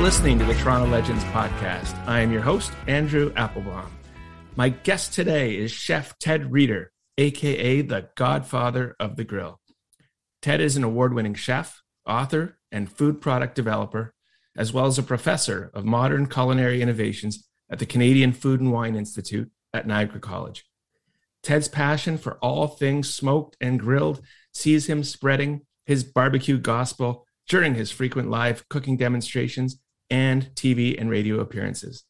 Listening to the Toronto Legends podcast. I am your host, Andrew Applebaum. My guest today is Chef Ted Reader, aka the Godfather of the Grill. Ted is an award-winning chef, author, and food product developer, as well as a professor of modern culinary innovations at the Canadian Food and Wine Institute at Niagara College. Ted's passion for all things smoked and grilled sees him spreading his barbecue gospel during his frequent live cooking demonstrations and TV and radio appearances.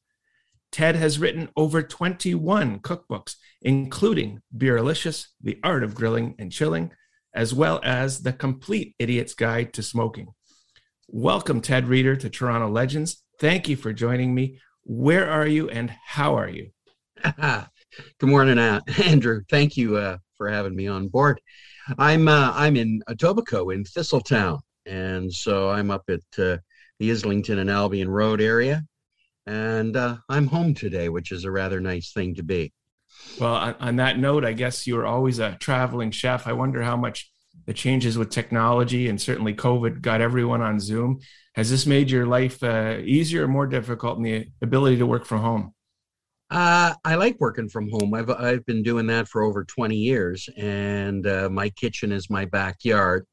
Ted has written over 21 cookbooks, including Beerlicious, The Art of Grilling and Chilling, as well as The Complete Idiot's Guide to Smoking. Welcome, Ted Reader, to Toronto Legends. Thank you for joining me. Where are you and how are you? Good morning, Andrew. Thank you for having me on board. I'm in Etobicoke in Thistletown, and so I'm up at the Islington and Albion Road area, and I'm home today, which is a rather nice thing to be. Well, on that note, I guess you were always a traveling chef. I wonder how much the changes with technology and certainly COVID got everyone on Zoom. Has this made your life easier or more difficult in the ability to work from home? I like working from home. I've been doing that for over 20 years, and my kitchen is my backyard.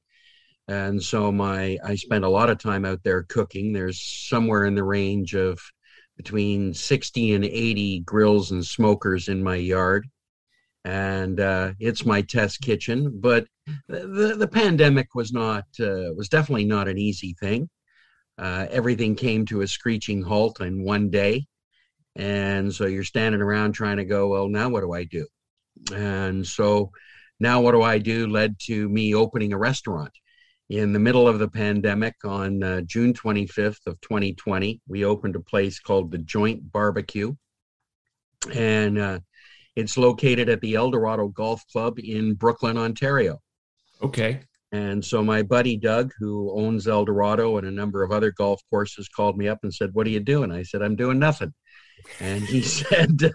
And so I spent a lot of time out there cooking. There's somewhere in the range of between 60 and 80 grills and smokers in my yard. And it's my test kitchen. But the pandemic was definitely not an easy thing. Everything came to a screeching halt in one day. And so you're standing around trying to go, well, now what do I do? And so now what do I do led to me opening a restaurant. In the middle of the pandemic, on June 25th of 2020, we opened a place called The Joint Barbecue, and it's located at the Eldorado Golf Club in Brooklyn, Ontario. Okay. And so my buddy Doug, who owns Eldorado and a number of other golf courses, called me up and said, "What are you doing?" I said, "I'm doing nothing." And he said,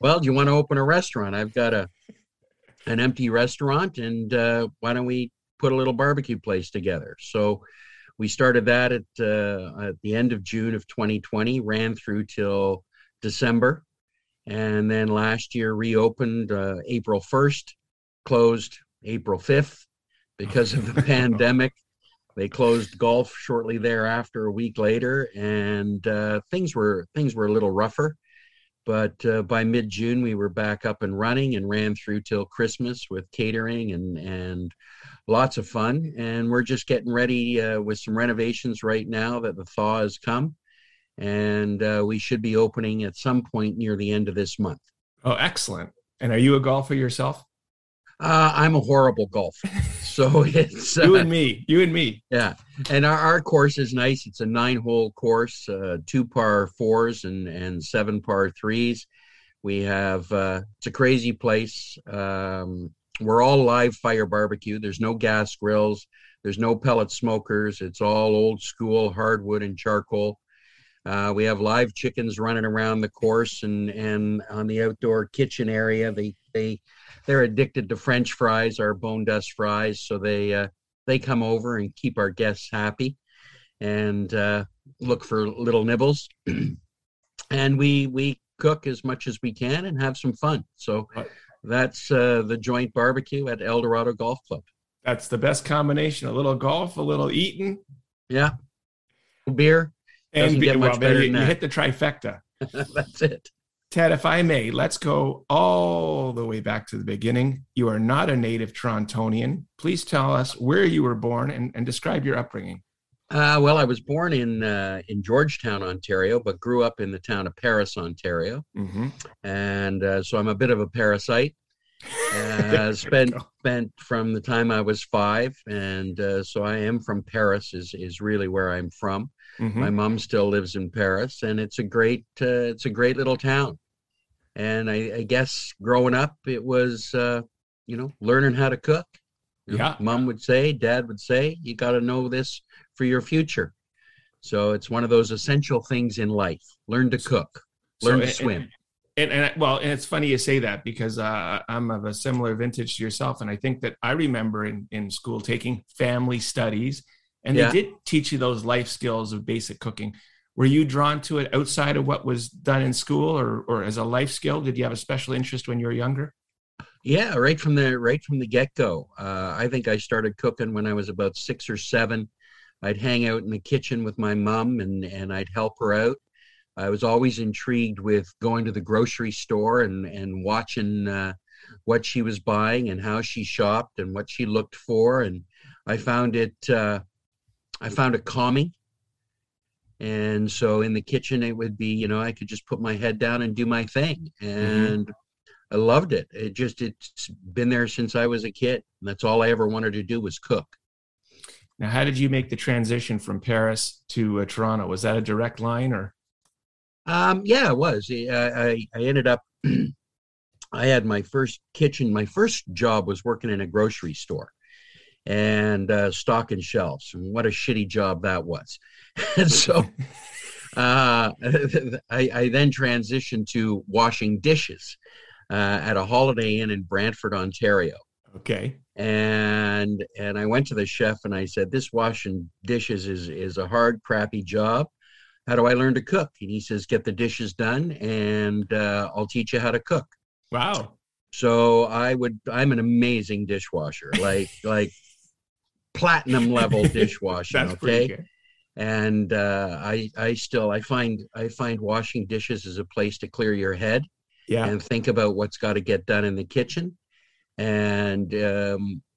"Well, do you want to open a restaurant? I've got an empty restaurant, and why don't we put a little barbecue place together?" So we started that at the end of June of 2020, ran through till December, and then last year reopened April 1st, closed April 5th because of the pandemic. They closed golf shortly thereafter, a week later, and things were a little rougher. But by mid-June, we were back up and running and ran through till Christmas with catering and lots of fun. And we're just getting ready with some renovations right now that the thaw has come. And we should be opening at some point near the end of this month. Oh, excellent. And are you a golfer yourself? I'm a horrible golfer. So it's you and me. Yeah. And our course is nice. It's a 9-hole course, 2 par 4s and 7 par 3s. We have, it's a crazy place. We're all live fire barbecue. There's no gas grills. There's no pellet smokers. It's all old school hardwood and charcoal. We have live chickens running around the course and on the outdoor kitchen area. They're addicted to French fries, our bone dust fries, so they come over and keep our guests happy and look for little nibbles. And we cook as much as we can and have some fun. So that's The Joint Barbecue at Eldorado Golf Club. That's the best combination, a little golf, a little eating. Yeah, beer. And get much better than that. You hit the trifecta. That's it. Ted, if I may, let's go all the way back to the beginning. You are not a native Torontonian. Please tell us where you were born and describe your upbringing. Well, I was born in Georgetown, Ontario, but grew up in the town of Paris, Ontario. Mm-hmm. And so I'm a bit of a parasite. Spent from the time I was 5, and so I am from Paris is really where I'm from. Mm-hmm. My mom still lives in Paris, and it's a great little town. And I guess growing up, it was learning how to cook. You know, Mom would say, Dad would say, you got to know this for your future. So it's one of those essential things in life. Learn to cook, learn to swim. And it's funny you say that, because I'm of a similar vintage to yourself. And I think that I remember in school taking family studies, and they did teach you those life skills of basic cooking. Were you drawn to it outside of what was done in school, or as a life skill? Did you have a special interest when you were younger? Yeah, right from the get-go. I think I started cooking when I was about 6 or 7. I'd hang out in the kitchen with my mom and I'd help her out. I was always intrigued with going to the grocery store and watching what she was buying and how she shopped and what she looked for. And I found it calming. And so in the kitchen, it would be, I could just put my head down and do my thing. And I loved it. It's been there since I was a kid. And that's all I ever wanted to do was cook. Now, how did you make the transition from Paris to Toronto? Was that a direct line or? Yeah, it was. I ended up, I had my first kitchen. My first job was working in a grocery store and stocking shelves. And what a shitty job that was. And so I then transitioned to washing dishes at a Holiday Inn in Brantford, Ontario. Okay. And I went to the chef and I said, this washing dishes is a hard, crappy job. How do I learn to cook? And he says, get the dishes done and I'll teach you how to cook. Wow. So I'm an amazing dishwasher, like platinum level dishwasher. That's okay. Pretty good. And I find washing dishes is a place to clear your head and think about what's got to get done in the kitchen. And,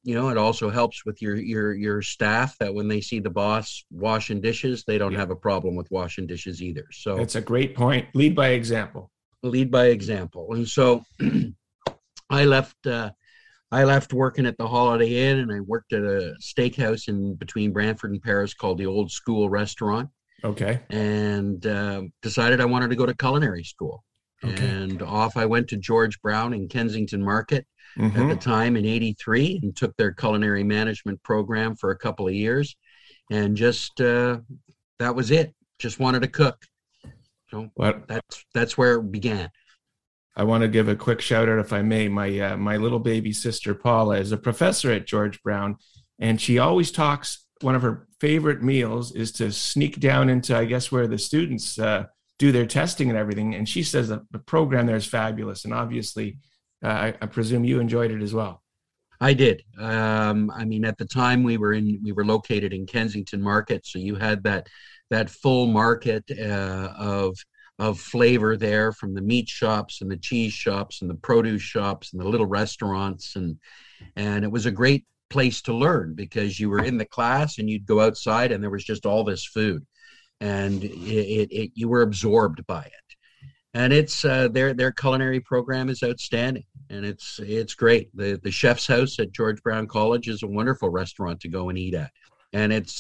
it also helps with your staff that when they see the boss washing dishes, they don't have a problem with washing dishes either. So that's a great point. Lead by example. And so I left working at the Holiday Inn and I worked at a steakhouse in between Brantford and Paris called the Old School Restaurant. Okay. And decided I wanted to go to culinary school. Okay. And off I went to George Brown in Kensington Market. Mm-hmm. At the time in 1983, and took their culinary management program for a couple of years, and just that was it. Just wanted to cook, so that's where it began. I want to give a quick shout out, if I may. My my little baby sister Paula is a professor at George Brown, and she always talks. One of her favorite meals is to sneak down into, I guess, where the students do their testing and everything. And she says that the program there is fabulous, and obviously. I presume you enjoyed it as well. I did. At the time we were located in Kensington Market, so you had that full market of flavor there, from the meat shops and the cheese shops and the produce shops and the little restaurants, and it was a great place to learn because you were in the class and you'd go outside and there was just all this food, and it you were absorbed by it. And it's their culinary program is outstanding, and it's great. The chef's house at George Brown College is a wonderful restaurant to go and eat at, and it's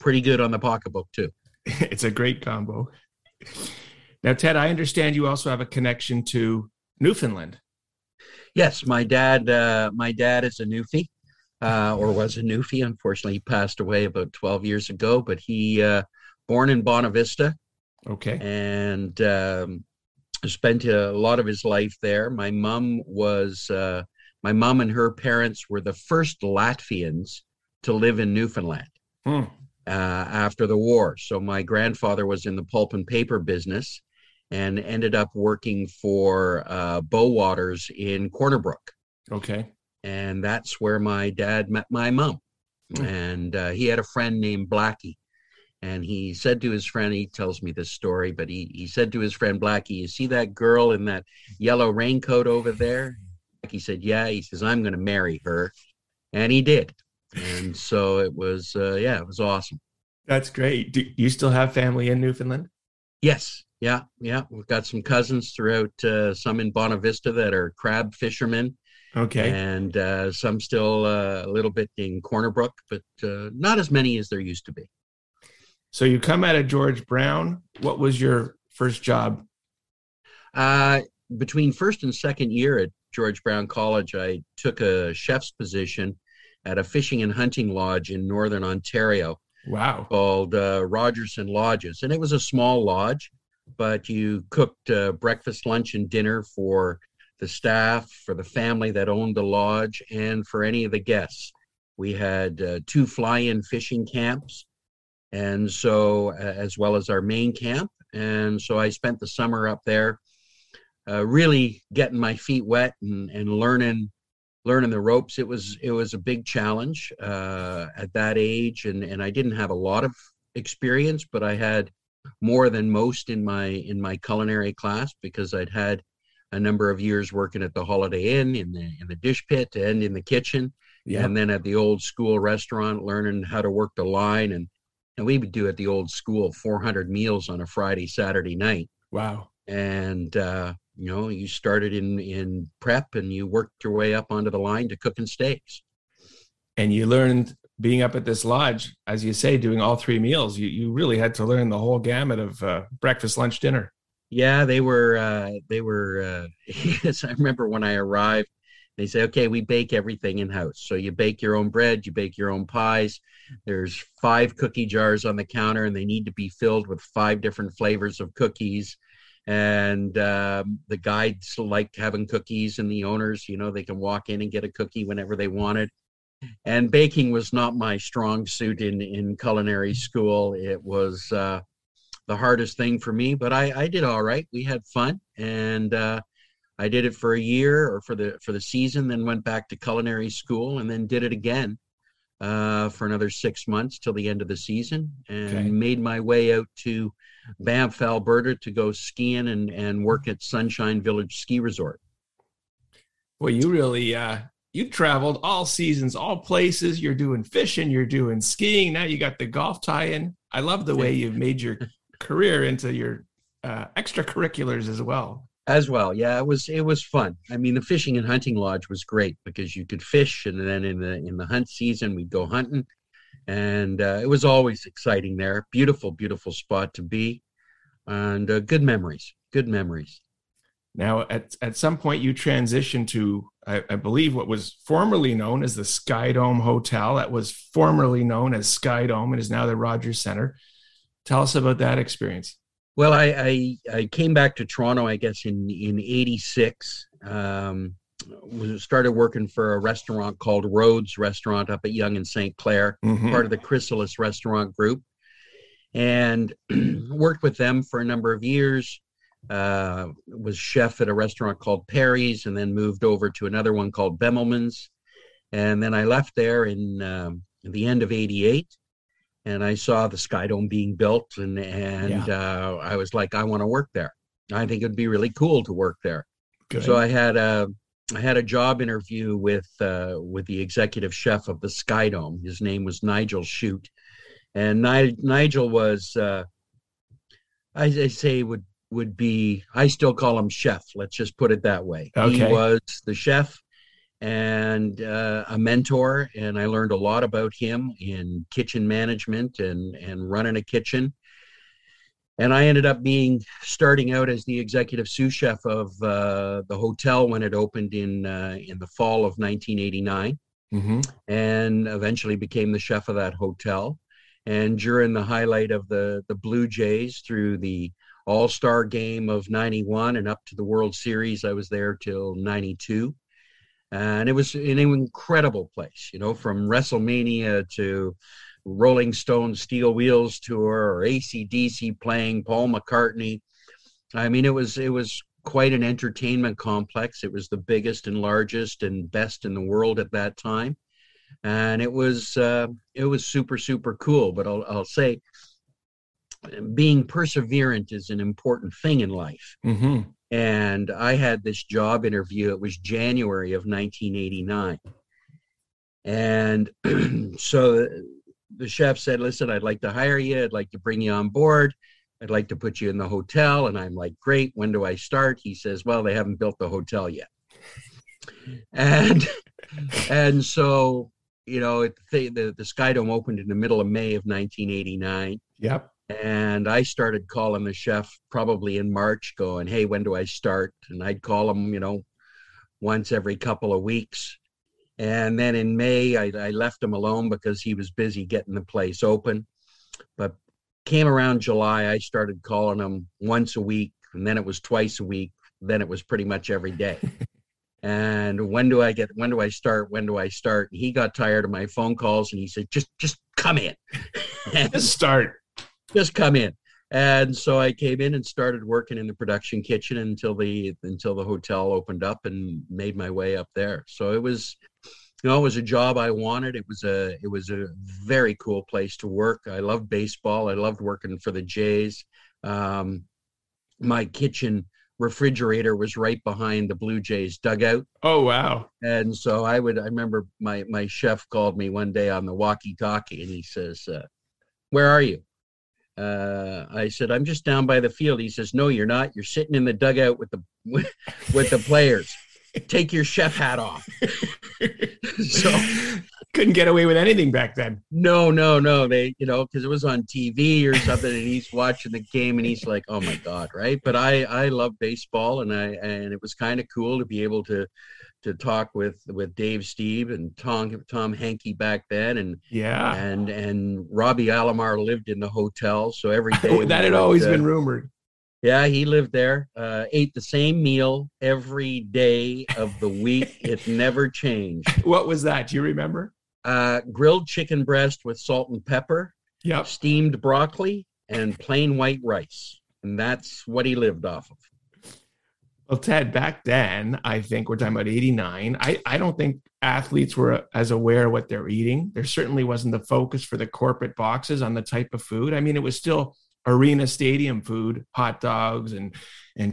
pretty good on the pocketbook too. It's a great combo. Now, Ted, I understand you also have a connection to Newfoundland. Yes, my dad is a Newfie, or was a Newfie. Unfortunately, he passed away about 12 years ago. But he born in Bonavista. Okay. And spent a lot of his life there. My mom was, and her parents were the first Latvians to live in Newfoundland after the war. So my grandfather was in the pulp and paper business and ended up working for Bowwaters in Corner Brook. Okay. And that's where my dad met my mom. Mm. And he had a friend named Blackie. And he said to his friend, he tells me this story, but he said to his friend, Blackie, you see that girl in that yellow raincoat over there? He said, yeah. He says, I'm going to marry her. And he did. And so it was, it was awesome. That's great. Do you still have family in Newfoundland? Yes. Yeah. Yeah. We've got some cousins throughout, some in Bonavista that are crab fishermen. Okay. And some still a little bit in Corner Brook, but not as many as there used to be. So you come out of George Brown. What was your first job? Between first and second year at George Brown College, I took a chef's position at a fishing and hunting lodge in Northern Ontario Wow. Called Rogers and Lodges. And it was a small lodge, but you cooked breakfast, lunch, and dinner for the staff, for the family that owned the lodge, and for any of the guests. We had two fly-in fishing camps, and so as well as our main camp. And so I spent the summer up there really getting my feet wet and learning the ropes. It was a big challenge at that age, and I didn't have a lot of experience, but I had more than most in my culinary class, because I'd had a number of years working at the Holiday Inn in the dish pit and in the kitchen, yeah. And then at the Old School Restaurant, learning how to work the line, and we would do at the Old School 400 meals on a Friday, Saturday night. Wow. And you started in prep and you worked your way up onto the line to cooking steaks. And you learned, being up at this lodge, as you say, doing all three meals, you really had to learn the whole gamut of breakfast, lunch, dinner. Yeah, yes, I remember when I arrived, they say, okay, we bake everything in-house. So you bake your own bread, you bake your own pies. There's 5 cookie jars on the counter, and they need to be filled with 5 different flavors of cookies. And the guides like having cookies, and the owners, they can walk in and get a cookie whenever they wanted. And baking was not my strong suit in culinary school. It was the hardest thing for me, but I did all right. We had fun, and I did it for a year, or for the season, then went back to culinary school, and then did it again for another 6 months till the end of the season, and made my way out to Banff, Alberta, to go skiing and work at Sunshine Village Ski Resort. Well, you really you traveled all seasons, all places. You're doing fishing, you're doing skiing. Now you got the golf tie-in. I love the way you've made your career into your extracurriculars as well. As well, yeah, it was fun. I mean, the fishing and hunting lodge was great because you could fish, and then in the hunt season, we'd go hunting. And it was always exciting there. Beautiful, beautiful spot to be, and good memories. Now, at some point, you transitioned to, I believe, what was formerly known as the Sky Dome Hotel. That was formerly known as Sky Dome and is now the Rogers Center. Tell us about that experience. Well, I came back to Toronto, I guess, in 86. Started working for a restaurant called Rhodes Restaurant up at Yonge and St. Clair, mm-hmm. part of the Chrysalis Restaurant Group, and worked with them for a number of years, was chef at a restaurant called Perry's, and then moved over to another one called Bemelman's. And then I left there in the end of 88, and I saw the Sky Dome being built, and I was like, I want to work there. I think it would be really cool to work there. Good. So I had a job interview with the executive chef of the Sky Dome. His name was Nigel Shute, and Nigel was, I still call him chef. Let's just put it that way. Okay. He was the chef and a mentor, and I learned a lot about him in kitchen management and running a kitchen. And I ended up starting out as the executive sous chef of the hotel when it opened in the fall of 1989, mm-hmm. and eventually became the chef of that hotel. And during the highlight of the Blue Jays through the All-Star Game of 91 and up to the World Series, I was there till 92. And it was an incredible place, from WrestleMania to Rolling Stones Steel Wheels Tour, or AC/DC playing, Paul McCartney. I mean, it was quite an entertainment complex. It was the biggest and largest and best in the world at that time, and it was super, super cool. But I'll say, being perseverant is an important thing in life. Mm-hmm. And I had this job interview. It was January of 1989, and so the chef said, listen, I'd like to hire you. I'd like to bring you on board. I'd like to put you in the hotel. And I'm like, great. When do I start? He says, well, they haven't built the hotel yet. And so, the Sky Dome opened in the middle of May of 1989. Yep. And I started calling the chef probably in March going, hey, when do I start? And I'd call him, once every couple of weeks. And then in May, I left him alone because he was busy getting the place open. But came around July, I started calling them once a week, and then it was twice a week. Then it was pretty much every day. And when do I start? And he got tired of my phone calls, and he said, just come in. Just start. Just come in. And so I came in and started working in the production kitchen until the hotel opened up, and made my way up there. So it was, you know, it was a job I wanted. It was a very cool place to work. I loved baseball. I loved working for the Jays. My kitchen refrigerator was right behind the Blue Jays dugout. Oh, wow. And so I remember my chef called me one day on the walkie-talkie, and he says, where are you? I said, I'm just down by the field. He says, no, you're not. You're sitting in the dugout with the players. Take your chef hat off. So couldn't get away with anything back then. No. They, you know, because it was on TV or something, and he's watching the game, and he's like, oh my God, right? But I love baseball, and it was kind of cool to be able to talk with Dave Steve and Tom Hankey back then, and yeah, and Robbie Alomar lived in the hotel, so every day that had always been rumored. Yeah, he lived there, ate the same meal every day of the week. It never changed. What was that? Do you remember? Grilled chicken breast with salt and pepper, yep, steamed broccoli, and plain white rice. And that's what he lived off of. Well, Ted, back then, I think we're talking about 89. I don't think athletes were as aware of what they're eating. There certainly wasn't the focus for the corporate boxes on the type of food. I mean, it was still arena stadium food, hot dogs and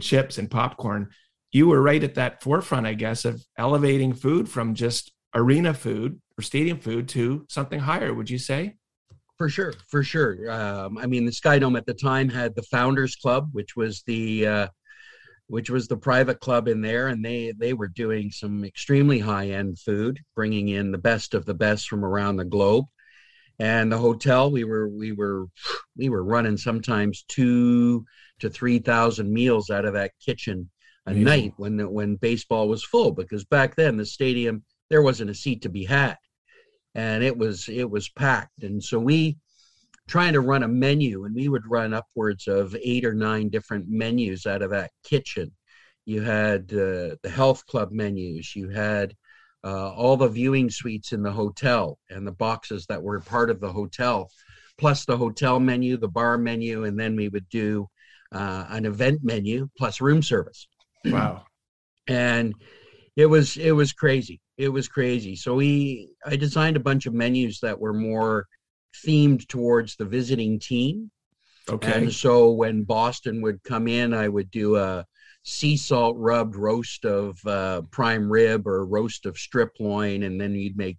chips and popcorn. You were right at that forefront, I guess, of elevating food from just arena food or stadium food to something higher, would you say? For sure. I mean, the Sky Dome at the time had the Founders Club, which was the private club in there, and they were doing some extremely high-end food, bringing in the best of the best from around the globe. And the hotel, we were running sometimes 2,000 to 3,000 meals out of that kitchen a night when baseball was full, because back then the stadium, there wasn't a seat to be had, and it was packed. And so we trying to run a menu, and we would run upwards of 8 or 9 different menus out of that kitchen. You had the health club menus, you had all the viewing suites in the hotel and the boxes that were part of the hotel, plus the hotel menu, the bar menu, and then we would do an event menu plus room service. Wow. And it was crazy. It was crazy. So I designed a bunch of menus that were more themed towards the visiting team. Okay. And so when Boston would come in, I would do a sea salt rubbed roast of prime rib or roast of strip loin, and then you'd make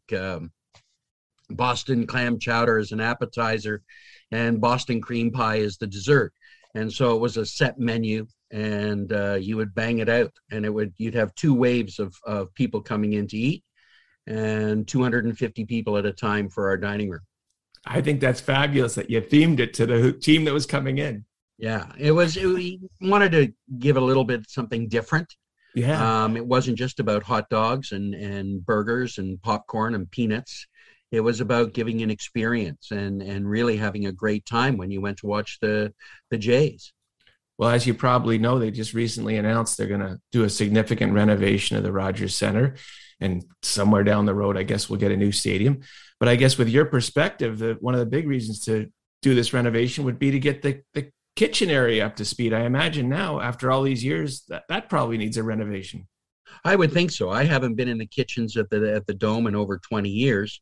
Boston clam chowder as an appetizer, and Boston cream pie as the dessert. And so it was a set menu, and you would bang it out, and you'd have 2 waves of people coming in to eat, and 250 people at a time for our dining room. I think that's fabulous that you themed it to the team that was coming in. Yeah, we wanted to give a little bit something different. Yeah. It wasn't just about hot dogs and burgers and popcorn and peanuts. It was about giving an experience and really having a great time when you went to watch the Jays. Well, as you probably know, they just recently announced they're going to do a significant renovation of the Rogers Center. And somewhere down the road, I guess we'll get a new stadium. But I guess with your perspective, one of the big reasons to do this renovation would be to get the kitchen area up to speed. I imagine now, after all these years, that probably needs a renovation. I would think so. I haven't been in the kitchens at the Dome in over 20 years,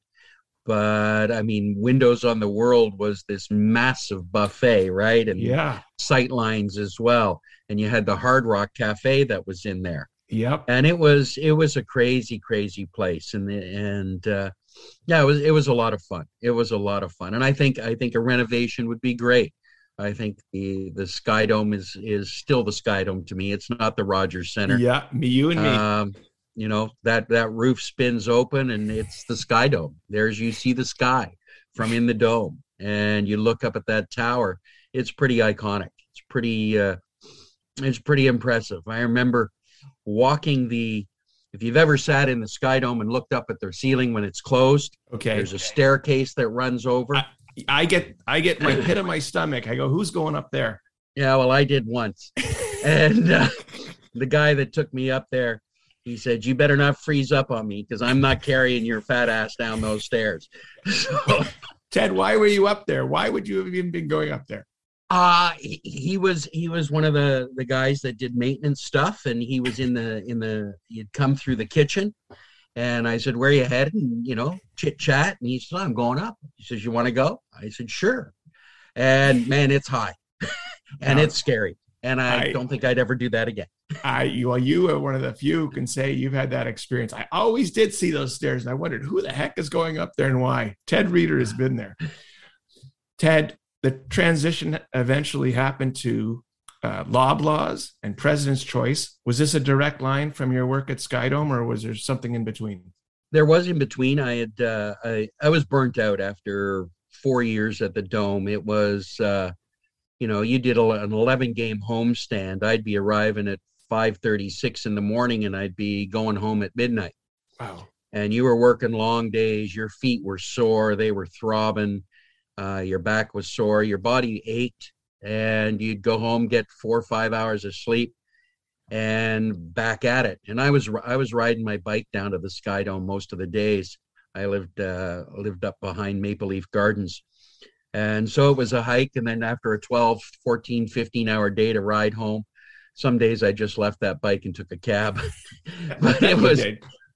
but I mean, Windows on the World was this massive buffet, right? And yeah, sight lines as well. And you had the Hard Rock Cafe that was in there. Yep. And it was a crazy, crazy place. And yeah, it was a lot of fun. It was a lot of fun. And I think a renovation would be great. I think the Sky Dome is still the Sky Dome to me. It's not the Rogers Center. Yeah, you and me. You know, that roof spins open and it's the Sky Dome. You see the sky from in the dome, and you look up at that tower. It's pretty iconic. It's pretty impressive. I remember walking if you've ever sat in the Sky Dome and looked up at their ceiling when it's closed, okay, there's a staircase that runs over. I get my pit in my stomach. I go, who's going up there? Yeah, well, I did once. And the guy that took me up there, he said, you better not freeze up on me because I'm not carrying your fat ass down those stairs. So, Ted, why were you up there? Why would you have even been going up there? He was one of the guys that did maintenance stuff, and he was in the he'd come through the kitchen, and I said, where are you headed? And, you know, chit chat. And he said, I'm going up. He says, you want to go? I said, sure. And man, it's high and it's scary. And I don't think I'd ever do that again. Well, you are one of the few who can say you've had that experience. I always did see those stairs, and I wondered who the heck is going up there and why. Ted Reader has been there. Ted, the transition eventually happened to Loblaws and President's Choice. Was this a direct line from your work at Sky Dome, or was there something in between? There was in between. I had I was burnt out after 4 years at the Dome. It was, you know, you did an 11-game homestand. I'd be arriving at 5:36 in the morning, and I'd be going home at midnight. Wow. And you were working long days. Your feet were sore. They were throbbing. Your back was sore, your body ached, and you'd go home, get 4 or 5 hours of sleep, and back at it. And I was riding my bike down to the Sky Dome most of the days. I lived up behind Maple Leaf Gardens. And so it was a hike, and then after a 12, 14, 15-hour day to ride home, some days I just left that bike and took a cab. But it was,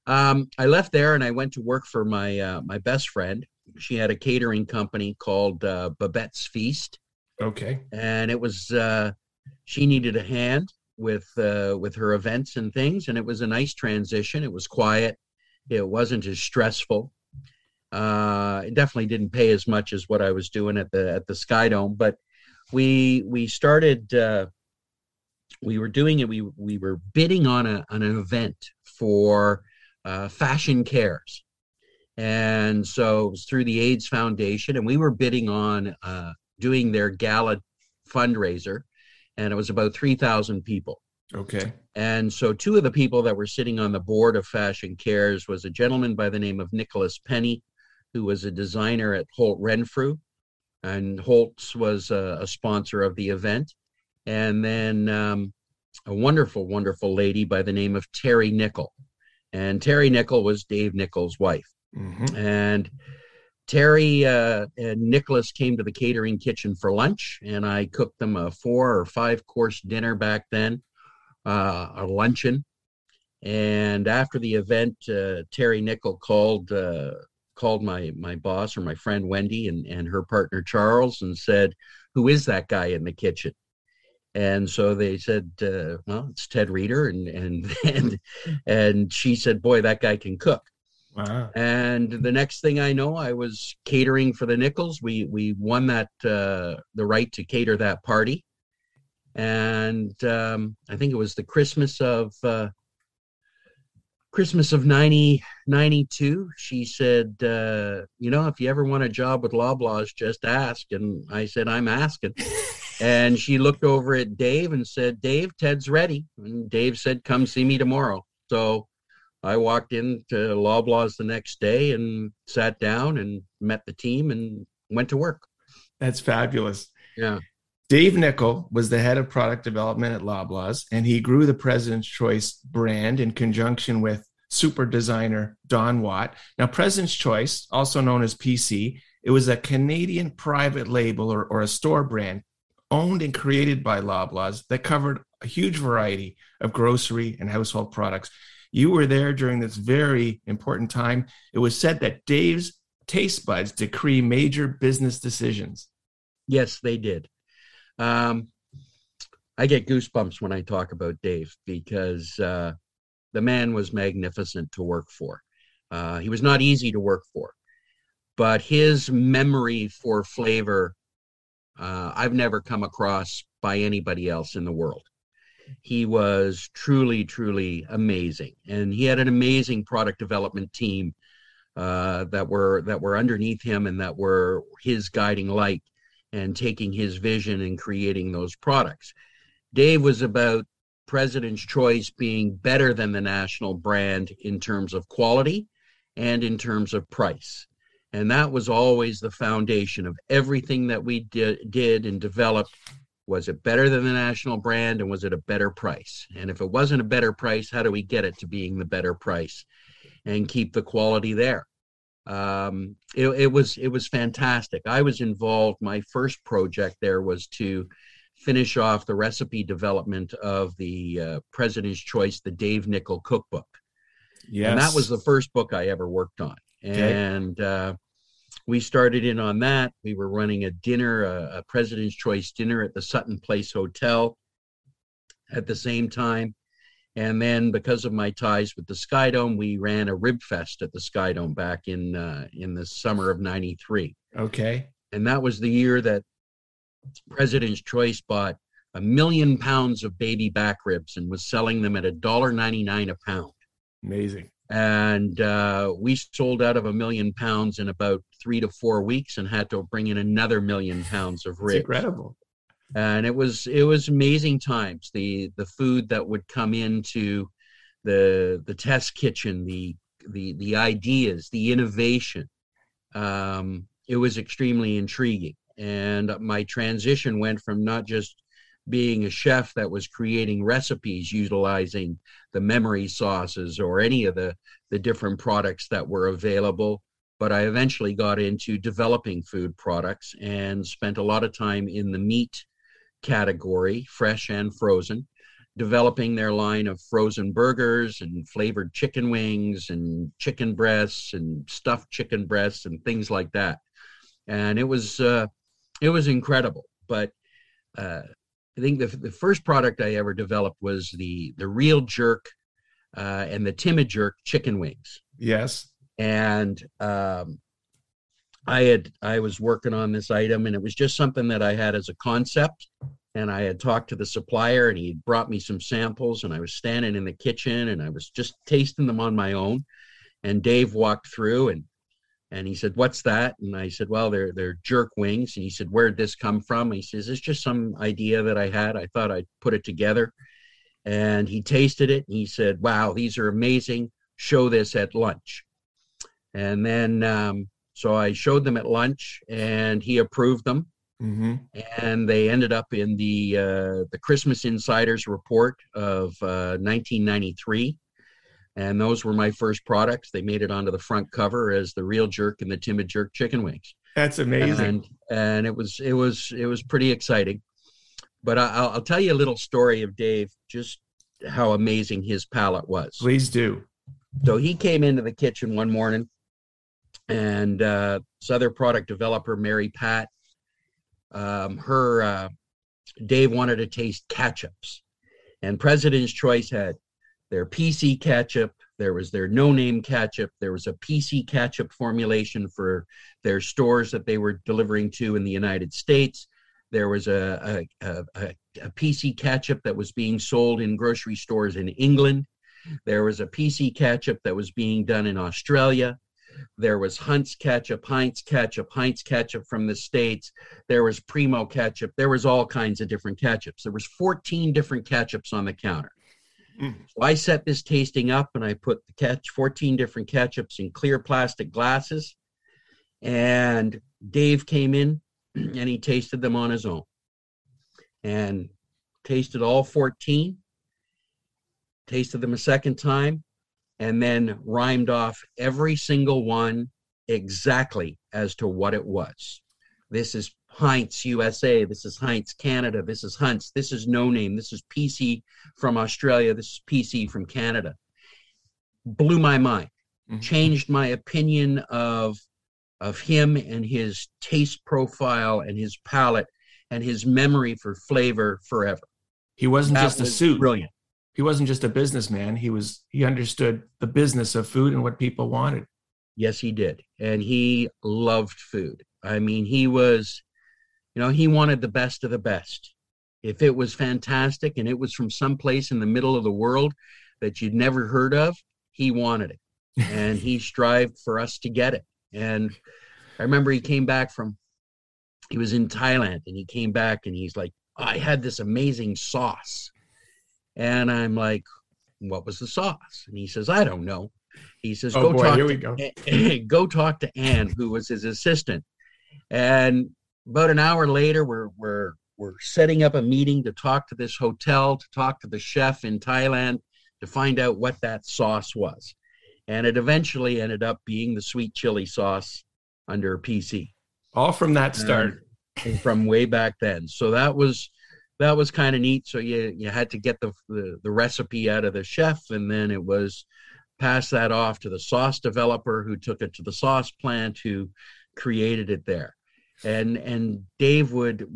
I left there, and I went to work for my my best friend. She had a catering company called Babette's Feast. Okay. And it was, she needed a hand with her events and things. And it was a nice transition. It was quiet. It wasn't as stressful. It definitely didn't pay as much as what I was doing at the Sky Dome. But we started, we were doing it. We were bidding on an event for Fashion Cares. And so it was through the AIDS Foundation, and we were bidding on doing their gala fundraiser, and it was about 3,000 people. Okay. And so two of the people that were sitting on the board of Fashion Cares was a gentleman by the name of Nicholas Penny, who was a designer at Holt Renfrew, and Holt's was a sponsor of the event. And then a wonderful, wonderful lady by the name of Terri Nichol. And Terri Nichol was Dave Nichol's wife. Mm-hmm. And Terry and Nicholas came to the catering kitchen for lunch, and I cooked them a 4 or 5 course dinner back then, a luncheon. And after the event, Terri Nichol called my boss or my friend Wendy and her partner Charles and said, who is that guy in the kitchen? And so they said, well, it's Ted Reader. And she said, boy, that guy can cook. Wow. And the next thing I know, I was catering for the Nichols. We won that the right to cater that party, and I think it was the Christmas of 92. She said, you know, if you ever want a job with Loblaws, just ask. And I said, I'm asking. And she looked over at Dave and said, Dave, Ted's ready. And Dave said, come see me tomorrow. So I walked into Loblaws the next day and sat down and met the team and went to work. That's fabulous. Yeah. Dave Nichol was the head of product development at Loblaws, and he grew the President's Choice brand in conjunction with super designer Don Watt. Now, President's Choice, also known as PC, it was a Canadian private label or a store brand owned and created by Loblaws that covered a huge variety of grocery and household products. You were there during this very important time. It was said that Dave's taste buds decree major business decisions. Yes, they did. I get goosebumps when I talk about Dave because the man was magnificent to work for. He was not easy to work for, but his memory for flavor, I've never come across by anybody else in the world. He was truly, truly amazing. And he had an amazing product development team that were underneath him and that were his guiding light and taking his vision and creating those products. Dave was about President's Choice being better than the national brand in terms of quality and in terms of price. And that was always the foundation of everything that we did and developed. Was it better than the national brand, and was it a better price? And if it wasn't a better price, how do we get it to being the better price and keep the quality there? It was fantastic. I was involved. My first project there was to finish off the recipe development of the President's Choice, the Dave Nichol cookbook. Yes. And that was the first book I ever worked on. Okay. And we started in on that. We were running a dinner, a President's Choice dinner at the Sutton Place Hotel at the same time. And then because of my ties with the Sky Dome, we ran a rib fest at the Sky Dome back in the summer of 93. Okay. And that was the year that President's Choice bought 1 million pounds of baby back ribs and was selling them at $1.99 a pound. Amazing. And we sold out of 1 million pounds in about 3 to 4 weeks and had to bring in another 1 million pounds of ribs. That's incredible. And it was amazing times. The food that would come into the test kitchen, the ideas, the innovation. It was extremely intriguing. And my transition went from not just being a chef that was creating recipes utilizing the memory sauces or any of the different products that were available, but I eventually got into developing food products and spent a lot of time in the meat category, fresh and frozen, developing their line of frozen burgers and flavored chicken wings and chicken breasts and stuffed chicken breasts and things like that. And it was incredible. But I think the first product I ever developed was the real jerk and the timid jerk chicken wings. Yes. And I was working on this item, and it was just something that I had as a concept. And I had talked to the supplier, and he brought me some samples, and I was standing in the kitchen, and I was just tasting them on my own. And Dave walked through, and he said, "What's that?" And I said, "Well, they're jerk wings." And he said, "Where'd this come from?" And he says, "It's just some idea that I had. I thought I'd put it together." And he tasted it, and he said, "Wow, these are amazing. Show this at lunch." And then, so I showed them at lunch, and he approved them. Mm-hmm. And they ended up in the Christmas Insiders report of 1993. And those were my first products. They made it onto the front cover as the real jerk and the timid jerk chicken wings. That's amazing. And it was pretty exciting. But I'll tell you a little story of Dave, just how amazing his palate was. Please do. So he came into the kitchen one morning, and this other product developer, Mary Pat, Dave wanted to taste ketchups. And President's Choice had their PC ketchup, there was their no-name ketchup, there was a PC ketchup formulation for their stores that they were delivering to in the United States. There was a PC ketchup that was being sold in grocery stores in England. There was a PC ketchup that was being done in Australia. There was Heinz ketchup from the States. There was Primo ketchup. There was all kinds of different ketchups. There was 14 different ketchups on the counter. So I set this tasting up, and I put the 14 different ketchups in clear plastic glasses, and Dave came in and he tasted them on his own and tasted all 14, tasted them a second time, and then rhymed off every single one exactly as to what it was. This is Heinz USA, this is Heinz Canada, this is Hunt's, this is No Name, this is PC from Australia, this is PC from Canada. Blew my mind, changed my opinion of him and his taste profile and his palate and his memory for flavor forever. He wasn't just a suit. Brilliant. He wasn't just a businessman. He understood the business of food and what people wanted. Yes, he did. And he loved food. I mean, he was... You know, he wanted the best of the best. If it was fantastic and it was from someplace in the middle of the world that you'd never heard of, he wanted it. And he strived for us to get it. And I remember he was in Thailand, and he came back and he's like, "I had this amazing sauce." And I'm like, "What was the sauce?" And he says, "I don't know." He says, go talk to Ann, who was his assistant. And about an hour later, we're setting up a meeting to talk to this hotel, to talk to the chef in Thailand, to find out what that sauce was. And it eventually ended up being the sweet chili sauce under PC. All from that start. From way back then. So that was kind of neat. So you had to get the recipe out of the chef, and then it was pass that off to the sauce developer, who took it to the sauce plant, who created it there. And Dave would,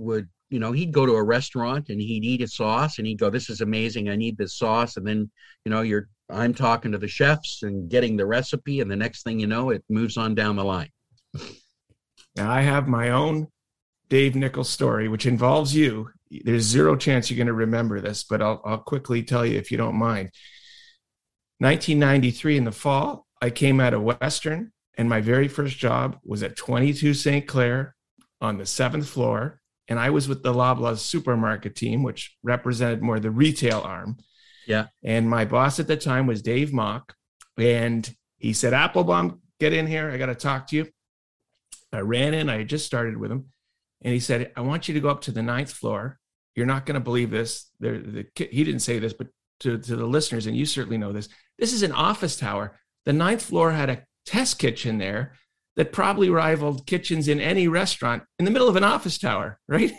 you know, he'd go to a restaurant and he'd eat a sauce and he'd go, this is amazing, I need this sauce. And then, you know, I'm talking to the chefs and getting the recipe, and the next thing you know, it moves on down the line. Now I have my own Dave Nichol story, which involves you. There's zero chance you're going to remember this, but I'll quickly tell you if you don't mind. 1993 in the fall, I came out of Western, and my very first job was at 22 St. Clair on the 7th floor. And I was with the Loblaws supermarket team, which represented more the retail arm. Yeah. And my boss at the time was Dave Mock. And he said, Applebaum, get in here. I got to talk to you. I ran in. I had just started with him. And he said, I want you to go up to the 9th floor. You're not going to believe this. He didn't say this, but to the listeners, and you certainly know this, this is an office tower. The 9th floor had a test kitchen there that probably rivaled kitchens in any restaurant in the middle of an office tower, right?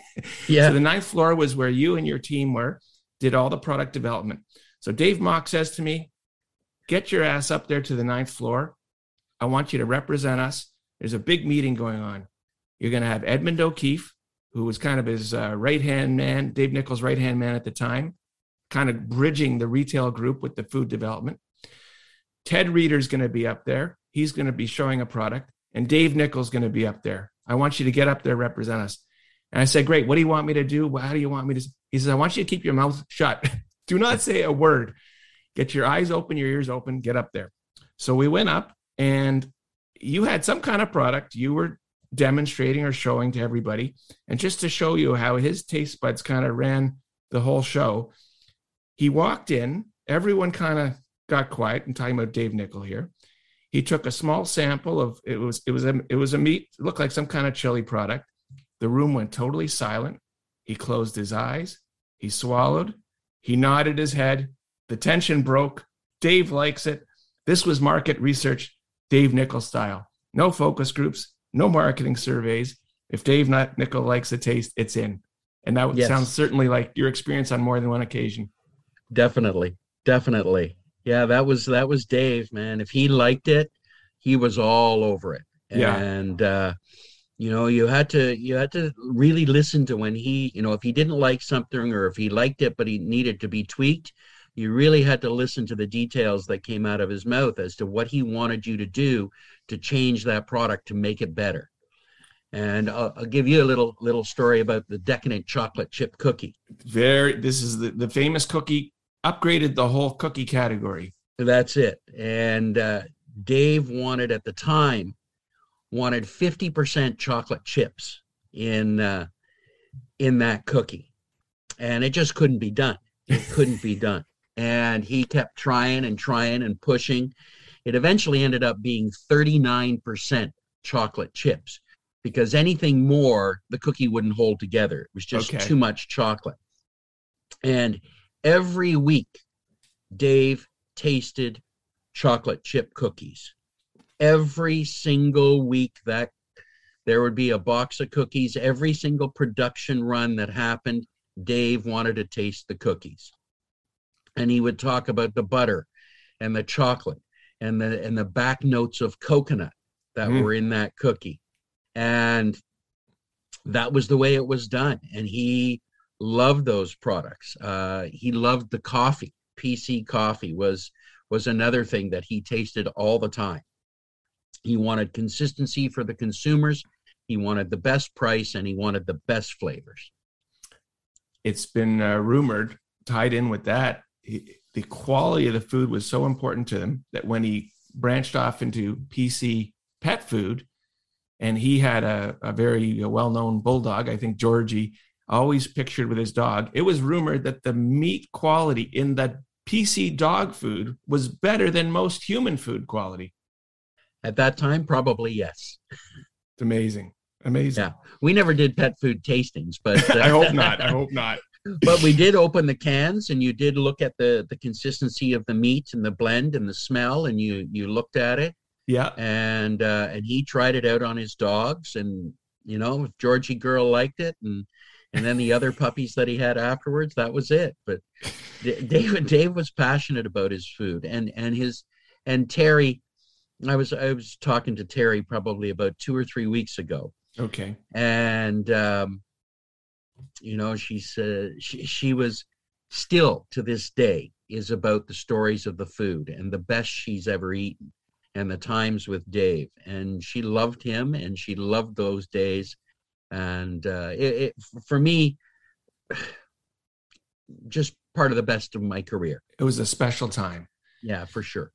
Yeah. So the 9th floor was where you and your team were, did all the product development. So Dave Mock says to me, get your ass up there to the 9th floor. I want you to represent us. There's a big meeting going on. You're going to have Edmund O'Keefe, who was kind of his right-hand man, Dave Nichol's right-hand man at the time, kind of bridging the retail group with the food development. Ted Reader's going to be up there. He's going to be showing a product. And Dave Nichol's going to be up there. I want you to get up there, represent us. And I said, great, what do you want me to do? How do you want me to? He says, I want you to keep your mouth shut. Do not say a word. Get your eyes open, your ears open, get up there. So we went up, and you had some kind of product you were demonstrating or showing to everybody. And just to show you how his taste buds kind of ran the whole show, he walked in, everyone kind of got quiet. I'm talking about Dave Nichol here. He took a small sample of, it was a meat, it looked like some kind of chili product. The room went totally silent. He closed his eyes. He swallowed. He nodded his head. The tension broke. Dave likes it. This was market research, Dave Nichol style. No focus groups, no marketing surveys. If Dave Nichol likes the taste, it's in. And that sounds certainly like your experience on more than one occasion. Definitely. Definitely. Yeah, that was Dave, man. If he liked it, he was all over it. Yeah. And, you know, you had to really listen to when he, you know, if he didn't like something, or if he liked it but he needed to be tweaked, you really had to listen to the details that came out of his mouth as to what he wanted you to do to change that product to make it better. And I'll give you a little story about the decadent chocolate chip cookie. This is the famous cookie, upgraded the whole cookie category. That's it. And Dave wanted, at the time, 50% chocolate chips in that cookie. And it just couldn't be done. It couldn't be done. And he kept trying and pushing. It eventually ended up being 39% chocolate chips, because anything more, the cookie wouldn't hold together. It was just too much chocolate. And every week, Dave tasted chocolate chip cookies. Every single week that there would be a box of cookies, every single production run that happened, Dave wanted to taste the cookies. And he would talk about the butter and the chocolate and the back notes of coconut that were in that cookie. And that was the way it was done. And he loved those products. He loved the coffee. PC coffee was another thing that he tasted all the time. He wanted consistency for the consumers. He wanted the best price, and he wanted the best flavors. It's been rumored, tied in with that, the quality of the food was so important to him that when he branched off into PC pet food, and he had a very well-known bulldog, I think Georgie, always pictured with his dog, it was rumored that the meat quality in the PC dog food was better than most human food quality? At that time, probably yes. It's amazing. Amazing. Yeah. We never did pet food tastings, but I hope not. I hope not. But we did open the cans, and you did look at the consistency of the meat and the blend and the smell, and you looked at it. Yeah. And he tried it out on his dogs, and you know, Georgie girl liked it, and then the other puppies that he had afterwards, that was it. But Dave was passionate about his food, and Terry. I was talking to Terry probably about 2 or 3 weeks ago. Okay. And, you know, she said she was still to this day is about the stories of the food and the best she's ever eaten and the times with Dave. And she loved him and she loved those days. And it for me, just part of the best of my career. It was a special time. Yeah, for sure.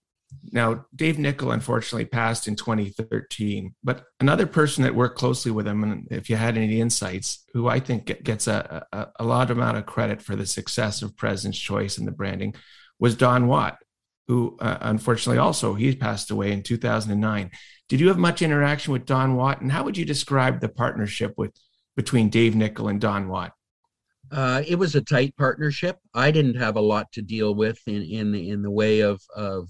Now, Dave Nichol, unfortunately, passed in 2013, but another person that worked closely with him, and if you had any insights, who I think gets a large amount of credit for the success of President's Choice and the branding, was Don Watt, who unfortunately also, he passed away in 2009. Did you have much interaction with Don Watt, and how would you describe the partnership between Dave Nichol and Don Watt? It was a tight partnership. I didn't have a lot to deal with in the way of Don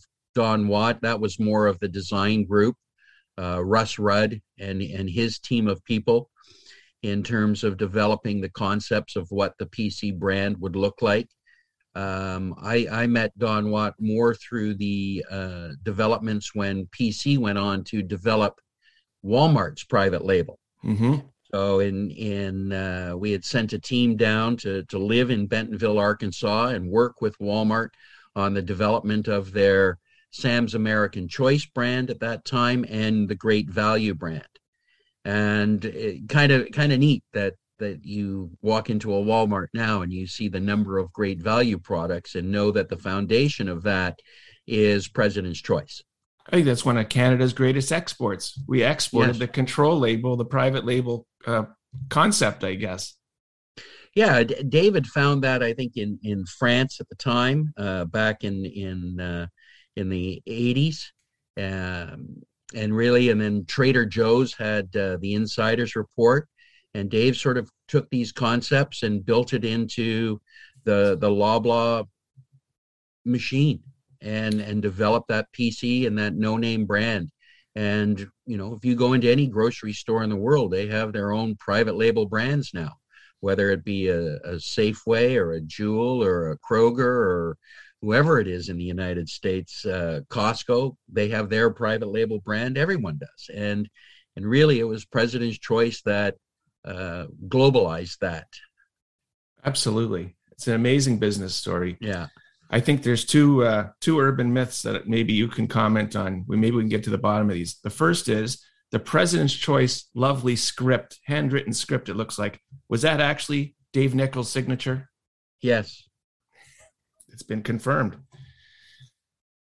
Watt. That was more of the design group, Russ Rudd and his team of people in terms of developing the concepts of what the PC brand would look like. I met Don Watt more through the developments when PC went on to develop Walmart's private label. Mm-hmm. So we had sent a team down to live in Bentonville, Arkansas, and work with Walmart on the development of their Sam's American Choice brand at that time and the Great Value brand. And it kind of neat that you walk into a Walmart now and you see the number of Great Value products and know that the foundation of that is President's Choice. I think that's one of Canada's greatest exports. We exported the control label, the private label concept, I guess. Yeah, David found that, I think, in France at the time, back in the 80s, and then Trader Joe's had the Insider's Report, and Dave sort of took these concepts and built it into the Loblaw machine and developed that PC and that no-name brand. And, you know, if you go into any grocery store in the world, they have their own private label brands now, whether it be a Safeway or a Jewel or a Kroger or whoever it is in the United States, Costco, they have their private label brand. Everyone does. And really, it was President's Choice that globalized that. Absolutely. It's an amazing business story. Yeah. I think there's two urban myths that maybe you can comment on. Maybe we can get to the bottom of these. The first is the President's Choice lovely script, handwritten script, it looks like. Was that actually Dave Nichol's signature? Yes. It's been confirmed.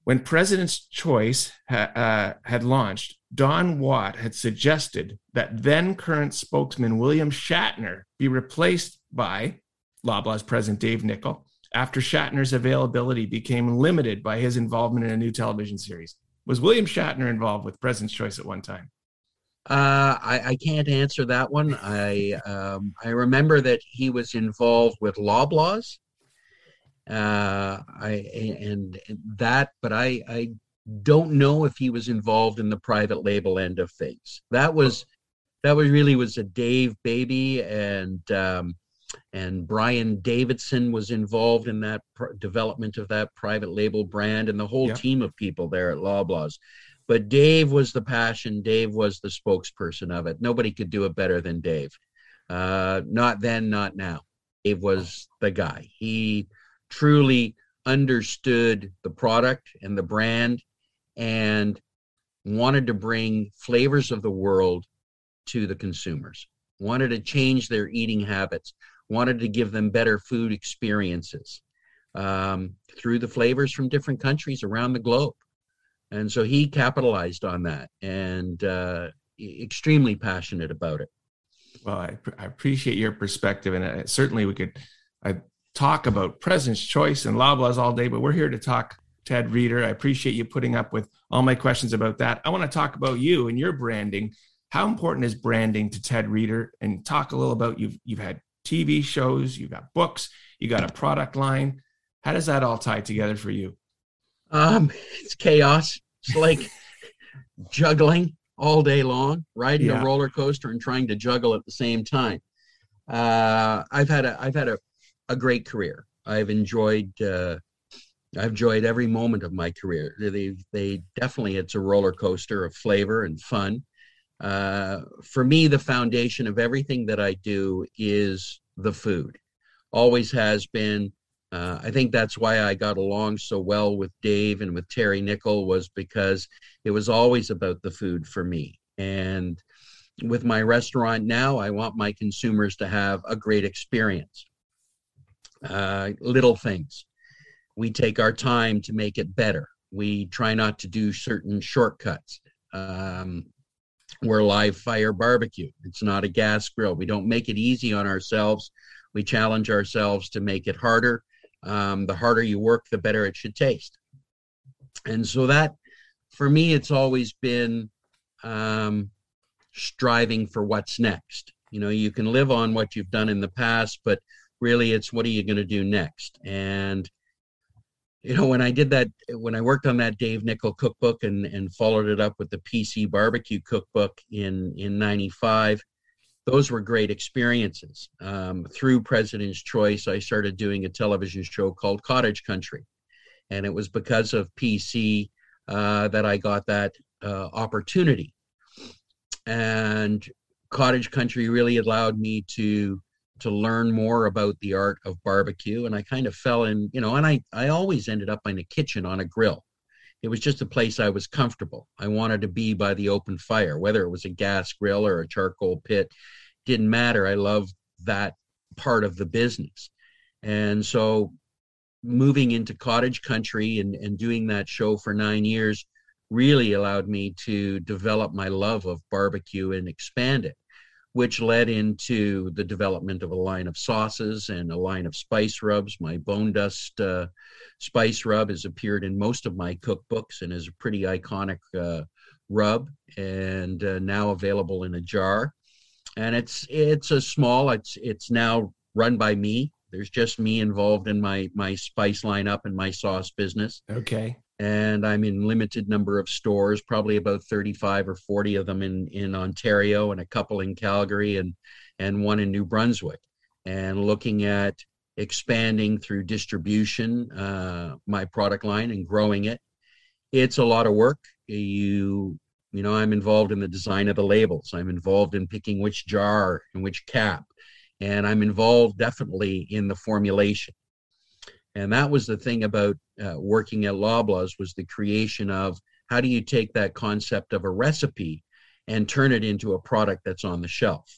When President's Choice had launched, Don Watt had suggested that then current spokesman William Shatner be replaced by Loblaw's president Dave Nichol after Shatner's availability became limited by his involvement in a new television series. Was William Shatner involved with President's Choice at one time? I can't answer that one. I remember that he was involved with Loblaw's. I don't know if he was involved in the private label end of things. That was really a Dave baby, and Brian Davidson was involved in that development of that private label brand and the whole team of people there at Loblaws. But Dave was the passion. Dave was the spokesperson of it. Nobody could do it better than Dave. Not then, not now. Dave was the guy. He truly understood the product and the brand and wanted to bring flavors of the world to the consumers, wanted to change their eating habits, wanted to give them better food experiences through the flavors from different countries around the globe. And so he capitalized on that and extremely passionate about it. Well, I appreciate your perspective, and certainly we could talk about President's Choice and Loblaws all day, but we're here to talk Ted Reader. I appreciate you putting up with all my questions about that. I want to talk about you and your branding. How important is branding to Ted Reader? And talk a little about you've had TV shows, you've got books, you got a product line. How does that all tie together for you? It's chaos. It's like juggling all day long, riding a roller coaster and trying to juggle at the same time. I've had a great career. I've enjoyed every moment of my career. They definitely, it's a roller coaster of flavor and fun. For me, the foundation of everything that I do is the food. Always has been. I think that's why I got along so well with Dave and with Terri Nichol, was because it was always about the food for me. And with my restaurant now, I want my consumers to have a great experience. Little things. We take our time to make it better. We try not to do certain shortcuts. We're live fire barbecue. It's not a gas grill. We don't make it easy on ourselves. We challenge ourselves to make it harder. The harder you work, the better it should taste. And so that, for me, it's always been striving for what's next. You know, you can live on what you've done in the past, but really it's what are you going to do next? And, you know, when I did that, when I worked on that Dave Nichol cookbook and followed it up with the PC barbecue cookbook in 95, those were great experiences. Through President's Choice, I started doing a television show called Cottage Country. And it was because of PC that I got that opportunity. And Cottage Country really allowed me to learn more about the art of barbecue. And I kind of fell in, you know, and I always ended up in a kitchen on a grill. It was just a place I was comfortable. I wanted to be by the open fire, whether it was a gas grill or a charcoal pit, didn't matter. I loved that part of the business. And so moving into Cottage Country and doing that show for 9 years really allowed me to develop my love of barbecue and expand it, which led into the development of a line of sauces and a line of spice rubs. My bone dust spice rub has appeared in most of my cookbooks and is a pretty iconic rub, and now available in a jar. And it's now run by me. There's just me involved in my spice lineup and my sauce business. Okay. And I'm in limited number of stores, probably about 35 or 40 of them in Ontario, and a couple in Calgary and one in New Brunswick. And looking at expanding through distribution, my product line, and growing it. It's a lot of work. You know, I'm involved in the design of the labels. I'm involved in picking which jar and which cap. And I'm involved definitely in the formulation. And that was the thing about working at Loblaws, was the creation of how do you take that concept of a recipe and turn it into a product that's on the shelf.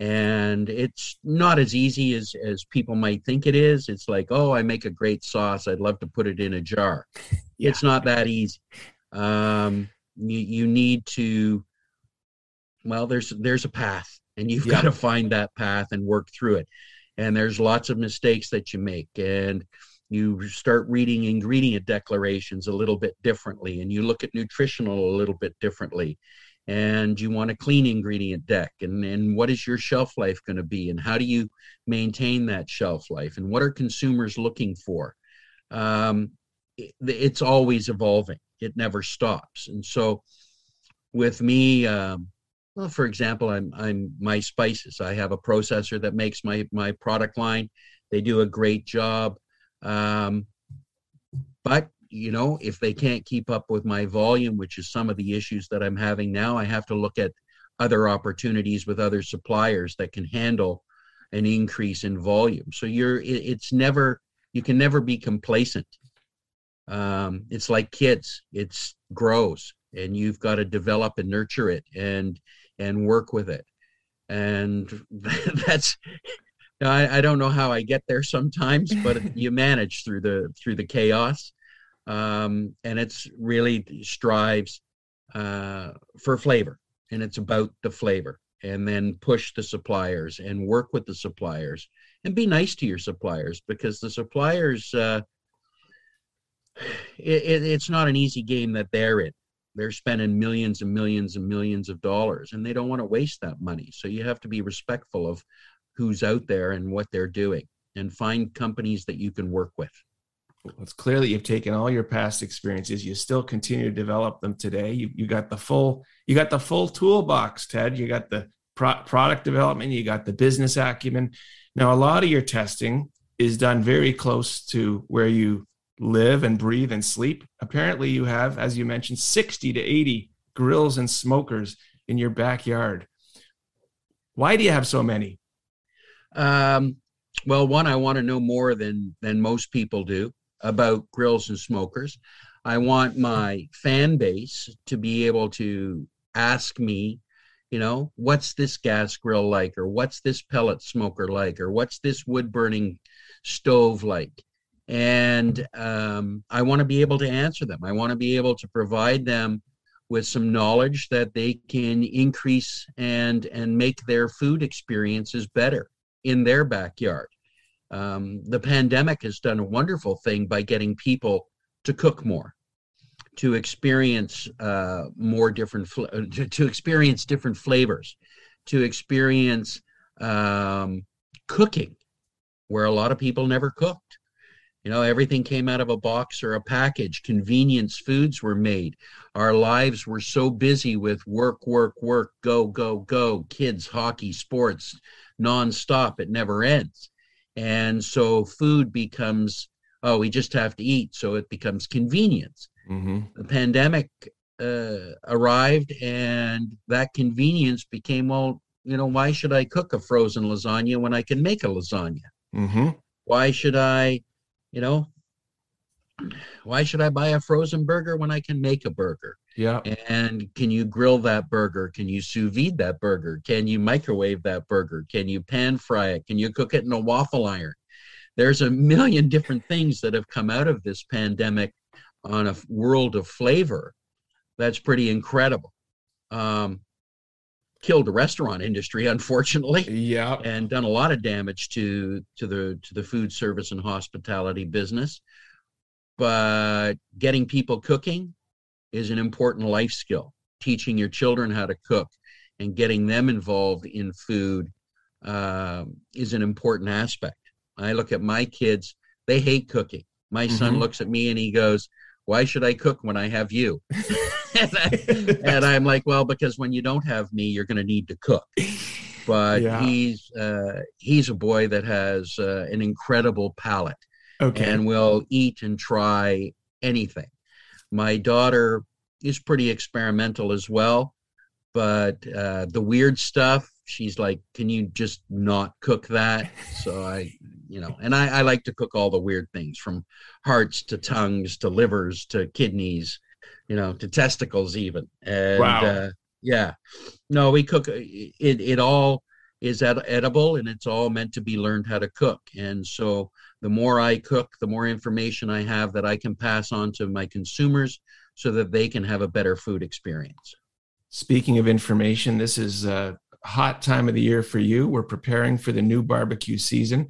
And it's not as easy as people might think it is. It's like, oh, I make a great sauce. I'd love to put it in a jar. Yeah. It's not that easy. You need to, well, there's a path, and you've got to find that path and work through it. And there's lots of mistakes that you make, and you start reading ingredient declarations a little bit differently, and you look at nutritional a little bit differently, and you want a clean ingredient deck, and what is your shelf life going to be, and how do you maintain that shelf life, and what are consumers looking for? It's always evolving. It never stops. And so with me, well, for example, I'm my spices. I have a processor that makes my product line. They do a great job. But, you know, if they can't keep up with my volume, which is some of the issues that I'm having now, I have to look at other opportunities with other suppliers that can handle an increase in volume. So you can never be complacent. It's like kids. It grows. And you've got to develop and nurture it and work with it. And that's, I don't know how I get there sometimes, but you manage through the chaos. And it's really strives for flavor, and it's about the flavor, and then push the suppliers and work with the suppliers and be nice to your suppliers, because the suppliers, it's not an easy game that they're in. They're spending millions and millions and millions of dollars, and they don't want to waste that money. So you have to be respectful of who's out there and what they're doing, and find companies that you can work with. Well, it's clear that you've taken all your past experiences. You still continue to develop them today. You got the full toolbox, Ted. You got the product development. You got the business acumen. Now, a lot of your testing is done very close to where you live and breathe and sleep. Apparently you have, as you mentioned, 60 to 80 grills and smokers in your backyard. Why do you have so many? Well, one, I want to know more than most people do about grills and smokers. I want my fan base to be able to ask me, you know, what's this gas grill like, or what's this pellet smoker like, or what's this wood burning stove like? And I want to be able to answer them. I want to be able to provide them with some knowledge that they can increase and make their food experiences better in their backyard. The pandemic has done a wonderful thing by getting people to cook more, to experience different flavors, to experience cooking, where a lot of people never cooked. You know, everything came out of a box or a package. Convenience foods were made. Our lives were so busy with work, work, work, go, go, go, kids, hockey, sports, nonstop. It never ends. And so food becomes, oh, we just have to eat. So it becomes convenience. Mm-hmm. The pandemic arrived, and that convenience became, well, you know, why should I cook a frozen lasagna when I can make a lasagna? Mm-hmm. Why should I buy a frozen burger when I can make a burger? Yeah. And can you grill that burger? Can you sous vide that burger? Can you microwave that burger? Can you pan fry it? Can you cook it in a waffle iron? There's a million different things that have come out of this pandemic on a world of flavor. That's pretty incredible. Killed the restaurant industry, unfortunately, yeah, and done a lot of damage to the food service and hospitality business. But getting people cooking is an important life skill. Teaching your children how to cook and getting them involved in food is an important aspect. I look at my kids; they hate cooking. My son looks at me and he goes, "Why should I cook when I have you?" And I'm like, well, because when you don't have me, you're going to need to cook. But yeah. He's a boy that has an incredible palate, okay, and will eat and try anything. My daughter is pretty experimental as well, but the weird stuff, she's like, can you just not cook that? So I like to cook all the weird things, from hearts to tongues to livers to kidneys, to testicles even. And, wow. We cook, it all is edible, and it's all meant to be learned how to cook. And so the more I cook, the more information I have that I can pass on to my consumers so that they can have a better food experience. Speaking of information, this is a hot time of the year for you. We're preparing for the new barbecue season.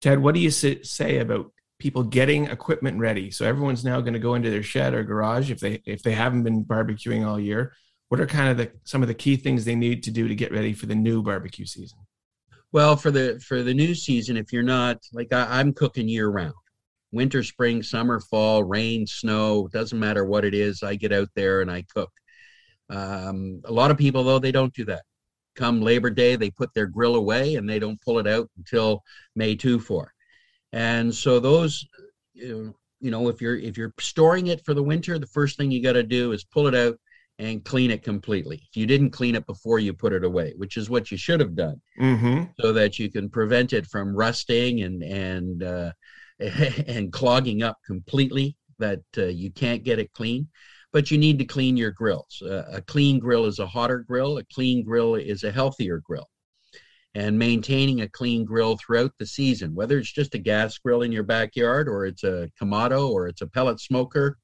Ted, what do you say about people getting equipment ready? So everyone's now going to go into their shed or garage if they haven't been barbecuing all year. What are kind of some of the key things they need to do to get ready for the new barbecue season? Well, for the new season, if you're not, like I'm cooking year round, winter, spring, summer, fall, rain, snow, doesn't matter what it is. I get out there and I cook. A lot of people, though, they don't do that. Come Labor Day, they put their grill away and they don't pull it out until May 2-4. And so those, if you're storing it for the winter, the first thing you got to do is pull it out and clean it completely. If you didn't clean it before you put it away, which is what you should have done, so that you can prevent it from rusting and clogging up completely, that you can't get it clean. But you need to clean your grills. A clean grill is a hotter grill. A clean grill is a healthier grill. And maintaining a clean grill throughout the season, whether it's just a gas grill in your backyard, or it's a Kamado, or it's a pellet smoker,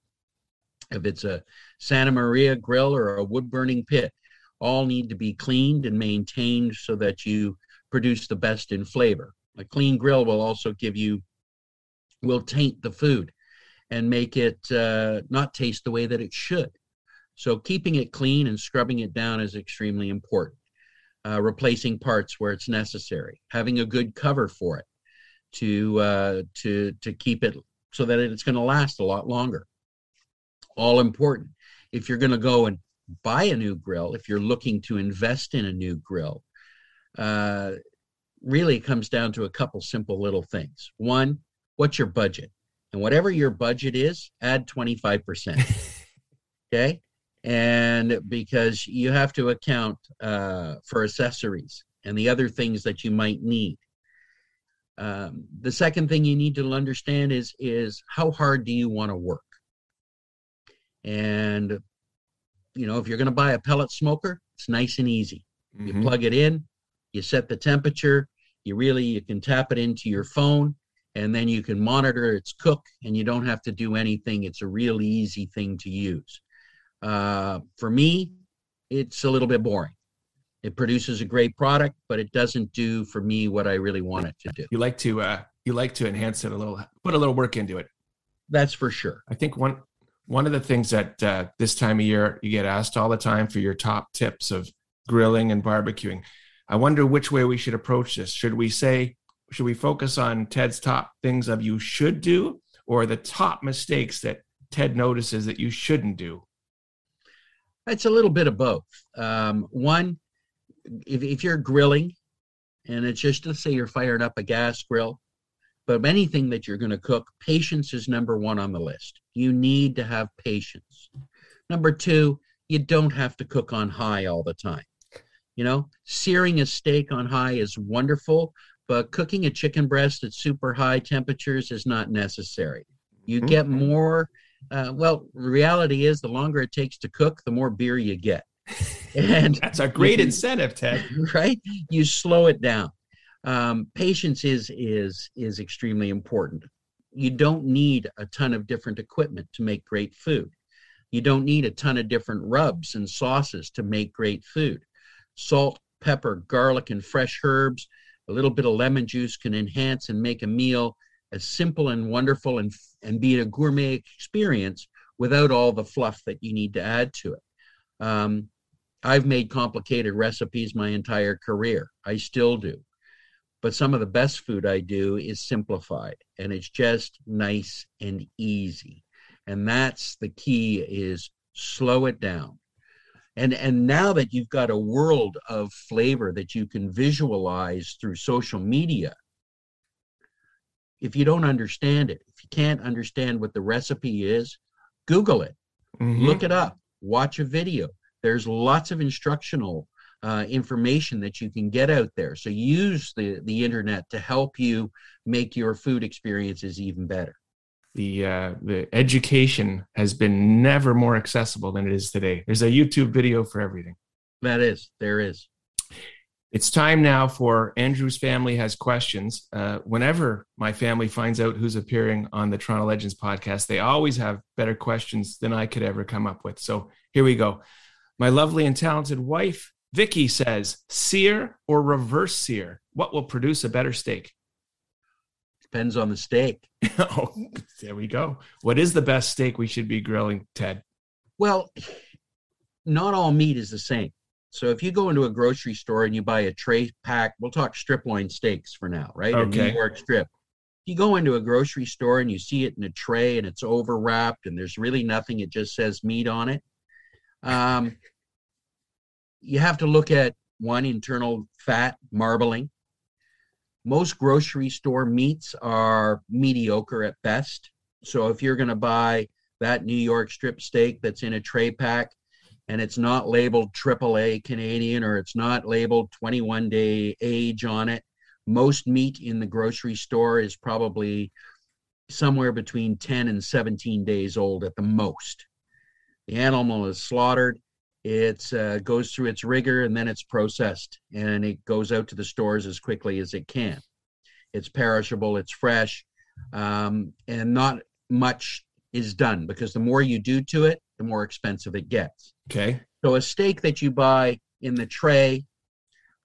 if it's a Santa Maria grill or a wood-burning pit, all need to be cleaned and maintained so that you produce the best in flavor. A clean grill will also give you, will taint the food and make it not taste the way that it should. So keeping it clean and scrubbing it down is extremely important. Replacing parts where it's necessary, having a good cover for it to keep it so that it's going to last a lot longer. All important. If you're going to go and buy a new grill, if you're looking to invest in a new grill, really comes down to a couple simple little things. One, what's your budget? And whatever your budget is, add 25%. Okay? And because you have to account for accessories and the other things that you might need. The second thing you need to understand is how hard do you want to work? And, you know, if you're going to buy a pellet smoker, it's nice and easy. Mm-hmm. You plug it in, you set the temperature, you can tap it into your phone, and then you can monitor its cook, and you don't have to do anything. It's a really easy thing to use. For me, it's a little bit boring. It produces a great product, but it doesn't do for me what I really want it to do. You like to enhance it a little, put a little work into it. That's for sure. I think one of the things that this time of year you get asked all the time for your top tips of grilling and barbecuing. I wonder which way we should approach this. Should we focus on Ted's top things of you should do, or the top mistakes that Ted notices that you shouldn't do? It's a little bit of both. One, if you're grilling, and it's just, let's say you're firing up a gas grill, but anything that you're going to cook, patience is number one on the list. You need to have patience. Number two, you don't have to cook on high all the time. You know, searing a steak on high is wonderful, but cooking a chicken breast at super high temperatures is not necessary. You get more... reality is the longer it takes to cook, the more beer you get. And that's a great incentive, Ted. Right? You slow it down. Patience is extremely important. You don't need a ton of different equipment to make great food. You don't need a ton of different rubs and sauces to make great food. Salt, pepper, garlic, and fresh herbs, a little bit of lemon juice can enhance and make a meal as simple and wonderful and be a gourmet experience without all the fluff that you need to add to it. I've made complicated recipes my entire career. I still do. But some of the best food I do is simplified, and it's just nice and easy. And that's the key, is slow it down. And now that you've got a world of flavor that you can visualize through social media, if you don't understand it, if you can't understand what the recipe is, Google it, look it up, watch a video. There's lots of instructional information that you can get out there. So use the internet to help you make your food experiences even better. The education has been never more accessible than it is today. There's a YouTube video for everything. There is. It's time now for Andrew's Family Has Questions. Whenever my family finds out who's appearing on the Toronto Legends podcast, they always have better questions than I could ever come up with. So here we go. My lovely and talented wife, Vicky, says, sear or reverse sear? What will produce a better steak? Depends on the steak. Oh, there we go. What is the best steak we should be grilling, Ted? Well, not all meat is the same. So if you go into a grocery store and you buy a tray pack, we'll talk strip loin steaks for now, right? Okay. A New York strip. You go into a grocery store and you see it in a tray and it's overwrapped and there's really nothing. It just says meat on it. You have to look at, one, internal fat marbling. Most grocery store meats are mediocre at best. So if you're going to buy that New York strip steak that's in a tray pack, and it's not labeled AAA Canadian, or it's not labeled 21-day age on it, most meat in the grocery store is probably somewhere between 10 and 17 days old at the most. The animal is slaughtered, it goes through its rigor, and then it's processed, and it goes out to the stores as quickly as it can. It's perishable, it's fresh, and not much is done, because the more you do to it, the more expensive it gets. Okay. So a steak that you buy in the tray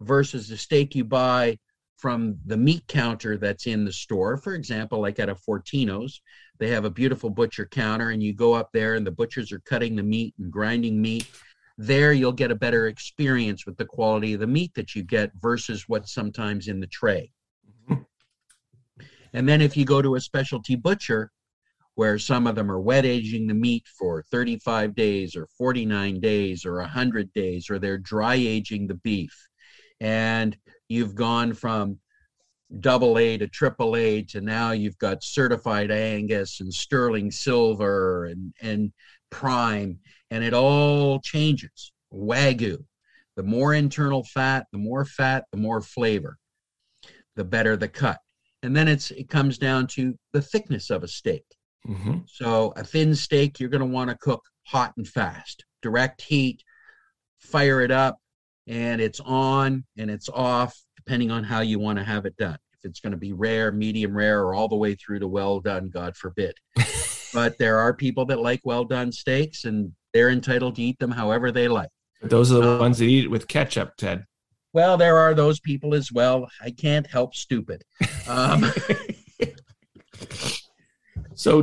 versus the steak you buy from the meat counter that's in the store. For example, like at a Fortino's, they have a beautiful butcher counter, and you go up there and the butchers are cutting the meat and grinding meat. There you'll get a better experience with the quality of the meat that you get versus what's sometimes in the tray. Mm-hmm. And then if you go to a specialty butcher, where some of them are wet aging the meat for 35 days or 49 days or 100 days, or they're dry aging the beef, and you've gone from AA to AAA to now you've got certified Angus and sterling silver and prime, and it all changes. Wagyu, the more internal fat, the more flavor, the better the cut. And then it comes down to the thickness of a steak. Mm-hmm. So a thin steak, you're going to want to cook hot and fast, direct heat, fire it up, and it's on and it's off, depending on how you want to have it done. If it's going to be rare, medium rare, or all the way through to well done, God forbid. But there are people that like well done steaks, and they're entitled to eat them however they like. But those are the ones that eat it with ketchup, Ted. Well, there are those people as well. I can't help stupid. So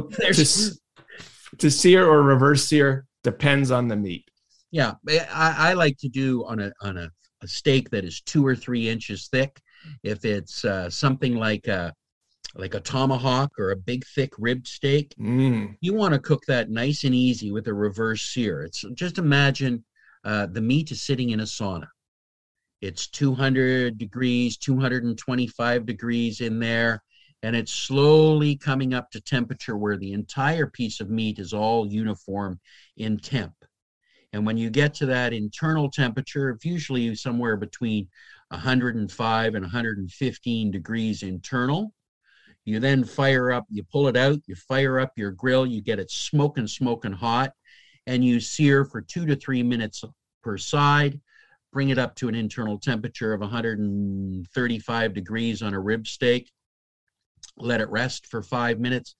to sear or reverse sear depends on the meat. Yeah, I like to do on a steak that is 2 or 3 inches thick. If it's something like a tomahawk or a big thick rib steak, you want to cook that nice and easy with a reverse sear. It's just imagine the meat is sitting in a sauna. It's 200 degrees, 225 degrees in there. And it's slowly coming up to temperature where the entire piece of meat is all uniform in temp. And when you get to that internal temperature, it's usually somewhere between 105 and 115 degrees internal. You then fire up, you pull it out, you fire up your grill, you get it smoking hot, and you sear for 2 to 3 minutes per side, bring it up to an internal temperature of 135 degrees on a rib steak. Let it rest for 5 minutes,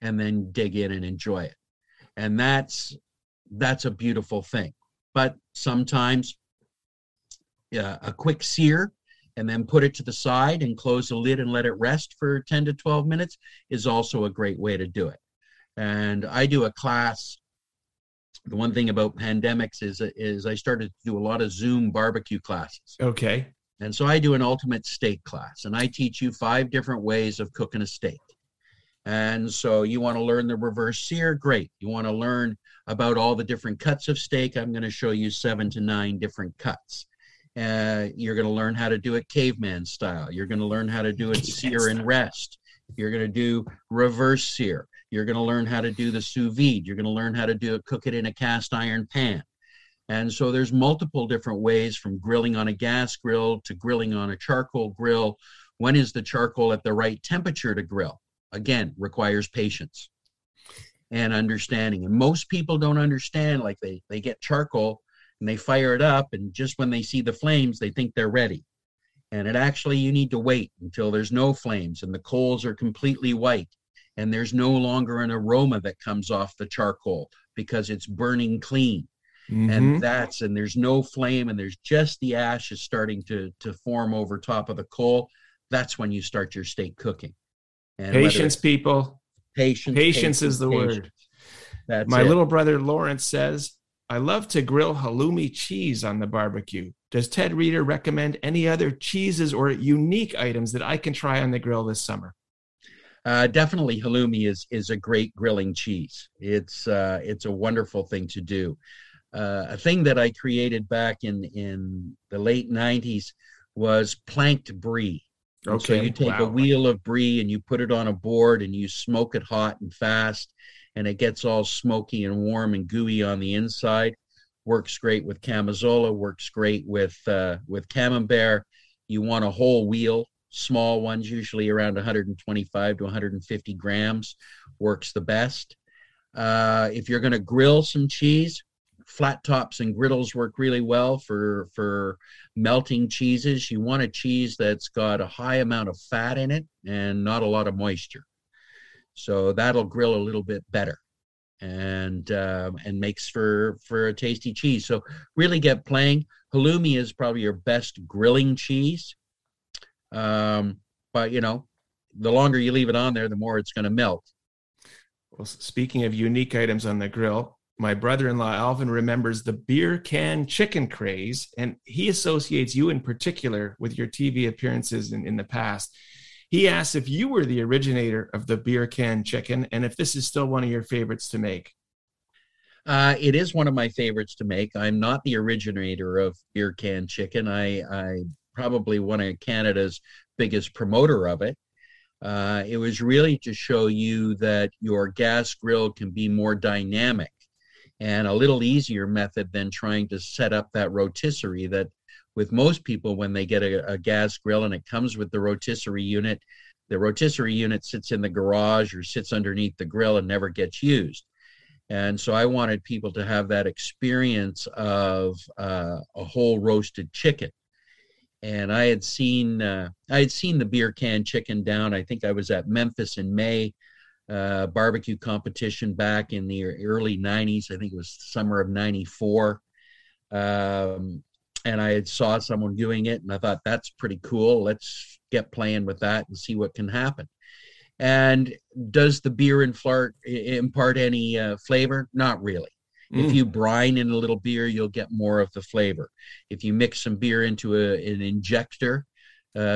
and then dig in and enjoy it. And that's a beautiful thing. But sometimes a quick sear and then put it to the side and close the lid and let it rest for 10 to 12 minutes is also a great way to do it. And I do a class. The one thing about pandemics is I started to do a lot of Zoom barbecue classes. Okay. And so I do an ultimate steak class, and I teach you 5 different ways of cooking a steak. And so you want to learn the reverse sear? Great. You want to learn about all the different cuts of steak? I'm going to show you 7 to 9 different cuts. You're going to learn how to do it caveman style. You're going to learn how to do it sear and rest. You're going to do reverse sear. You're going to learn how to do the sous vide. You're going to learn how to cook it in a cast iron pan. And so there's multiple different ways, from grilling on a gas grill to grilling on a charcoal grill. When is the charcoal at the right temperature to grill? Again, requires patience and understanding. And most people don't understand, like they get charcoal and they fire it up, and just when they see the flames, they think they're ready. And it actually, you need to wait until there's no flames and the coals are completely white and there's no longer an aroma that comes off the charcoal because it's burning clean. Mm-hmm. And there's no flame, and there's just the ash is starting to form over top of the coal. That's when you start your steak cooking. And patience, people. Patience is the word. That's my little brother Lawrence says, I love to grill halloumi cheese on the barbecue. Does Ted Reader recommend any other cheeses or unique items that I can try on the grill this summer? Definitely halloumi is a great grilling cheese. It's a wonderful thing to do. A thing that I created back in the late 90s was planked brie. Okay. So you take a wheel of brie and you put it on a board and you smoke it hot and fast, and it gets all smoky and warm and gooey on the inside. Works great with camisola, works great with camembert. You want a whole wheel, small ones, usually around 125 to 150 grams, works the best. If you're going to grill some cheese, flat tops and griddles work really well for melting cheeses. You want a cheese that's got a high amount of fat in it and not a lot of moisture. So that'll grill a little bit better and makes for a tasty cheese. So really get playing. Halloumi is probably your best grilling cheese. But, you know, the longer you leave it on there, the more it's going to melt. Well, speaking of unique items on the grill, my brother-in-law, Alvin, remembers the beer can chicken craze, and he associates you in particular with your TV appearances in the past. He asks if you were the originator of the beer can chicken and if this is still one of your favorites to make. It is one of my favorites to make. I'm not the originator of beer can chicken. I probably one of Canada's biggest promoter of it. It was really to show you that your gas grill can be more dynamic and a little easier method than trying to set up that rotisserie that with most people, when they get a gas grill and it comes with the rotisserie unit sits in the garage or sits underneath the grill and never gets used. And so I wanted people to have that experience of a whole roasted chicken. And I had seen the beer can chicken down. I think I was at Memphis in May, barbecue competition back in the early 90s. I think it was summer of 94. And I had saw someone doing it, and I thought, that's pretty cool. Let's get playing with that and see what can happen. And does the beer impart any flavor? Not really. If you brine in a little beer, you'll get more of the flavor. If you mix some beer into an injector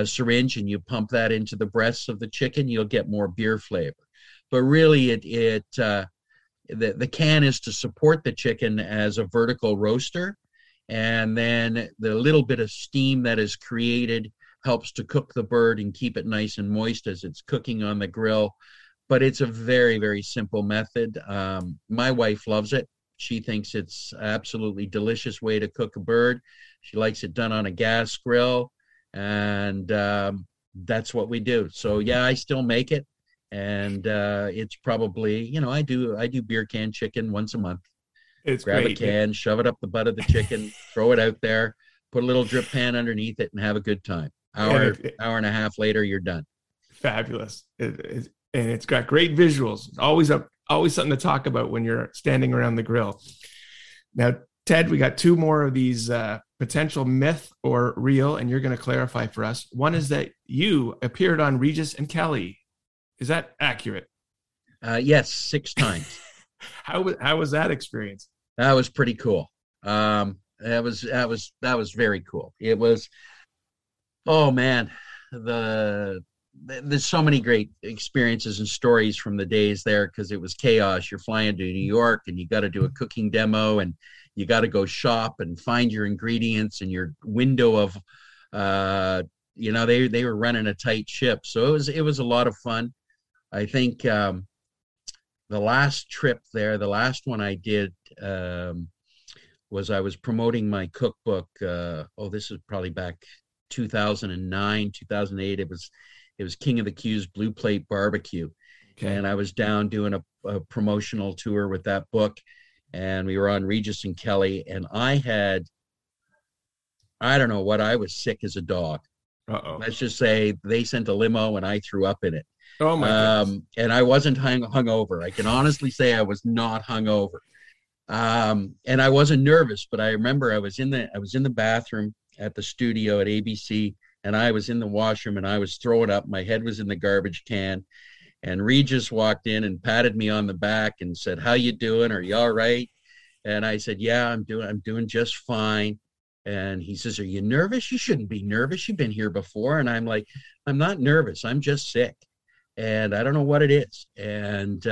syringe and you pump that into the breasts of the chicken, you'll get more beer flavor. But really, the can is to support the chicken as a vertical roaster, and then the little bit of steam that is created helps to cook the bird and keep it nice and moist as it's cooking on the grill. But it's a very, very simple method. My wife loves it. She thinks it's absolutely delicious way to cook a bird. She likes it done on a gas grill, and that's what we do. So yeah, I still make it, and it's probably, you know, I do beer can chicken once a month. It's grab great. A can, shove it up the butt of the chicken, throw it out there, put a little drip pan underneath it, and have a good time. Hour and a half later, you're done. Fabulous, and it's got great visuals. Always something to talk about when you're standing around the grill. Now, Ted, we got two more of these potential myth or real, and you're going to clarify for us. One is that you appeared on Regis and Kelly. Is that accurate? Yes, 6 times. How was that experience? That was pretty cool. That was very cool. It was, oh man, there's so many great experiences and stories from the days there, because it was chaos. You're flying to New York and you got to do a cooking demo and you got to go shop and find your ingredients and your window of, you know, they were running a tight ship. So it was a lot of fun. I think the last trip there, the last one I did was I was promoting my cookbook. This is probably back 2009, 2008. It was King of the Q's Blue Plate Barbecue. Okay. And I was down doing a promotional tour with that book, and we were on Regis and Kelly, and I don't know what, I was sick as a dog. Uh-oh. Let's just say they sent a limo and I threw up in it. Oh my goodness. And I wasn't hungover. I can honestly say I was not hungover. And I wasn't nervous, but I remember I was in the bathroom at the studio at ABC, and I was in the washroom and I was throwing up. My head was in the garbage can, and Regis walked in and patted me on the back and said, "How you doing? Are you all right?" And I said, "Yeah, I'm doing just fine." And he says, "Are you nervous? You shouldn't be nervous. You've been here before." And I'm like, "I'm not nervous. I'm just sick. And I don't know what it is." And,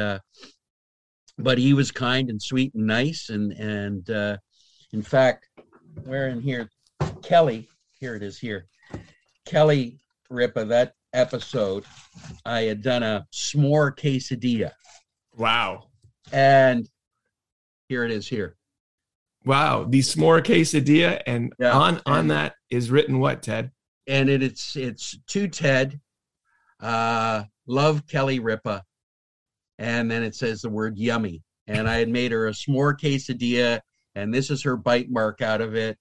but he was kind and sweet and nice. And in fact, we're in here, Kelly, here it is here. Kelly Ripa, that episode, I had done a s'more quesadilla. Wow. And here it is here. Wow. The s'more quesadilla. And yeah, on that is written what, Ted? And it's to Ted, love Kelly Ripa. And then it says the word yummy. And I had made her a s'more quesadilla, and this is her bite mark out of it.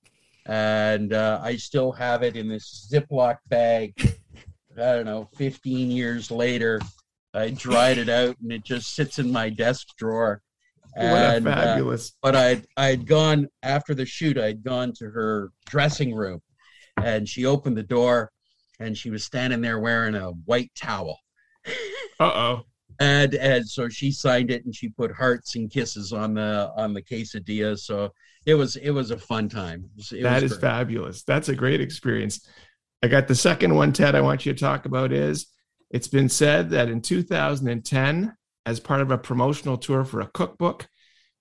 And I still have it in this Ziploc bag. I don't know, 15 years later, I dried it out, and it just sits in my desk drawer. And, what a fabulous! But I'd gone after the shoot. I'd gone to her dressing room, and she opened the door, and she was standing there wearing a white towel. Uh-oh. And so she signed it, and she put hearts and kisses on the quesadilla. So it was a fun time. That is fabulous. That's a great experience. I got the second one, Ted, I want you to talk about is, it's been said that in 2010, as part of a promotional tour for a cookbook,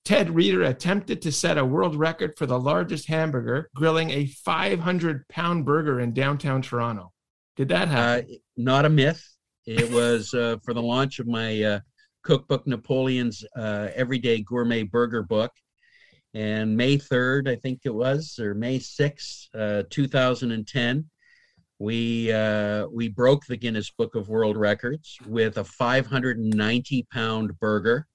Ted Reader attempted to set a world record for the largest hamburger, grilling a 500-pound burger in downtown Toronto. Did that happen? Not a myth. It was for the launch of my cookbook, Napoleon's Everyday Gourmet Burger Book. And May 3rd, I think it was, or May 6th, 2010, we broke the Guinness Book of World Records with a 590-pound burger.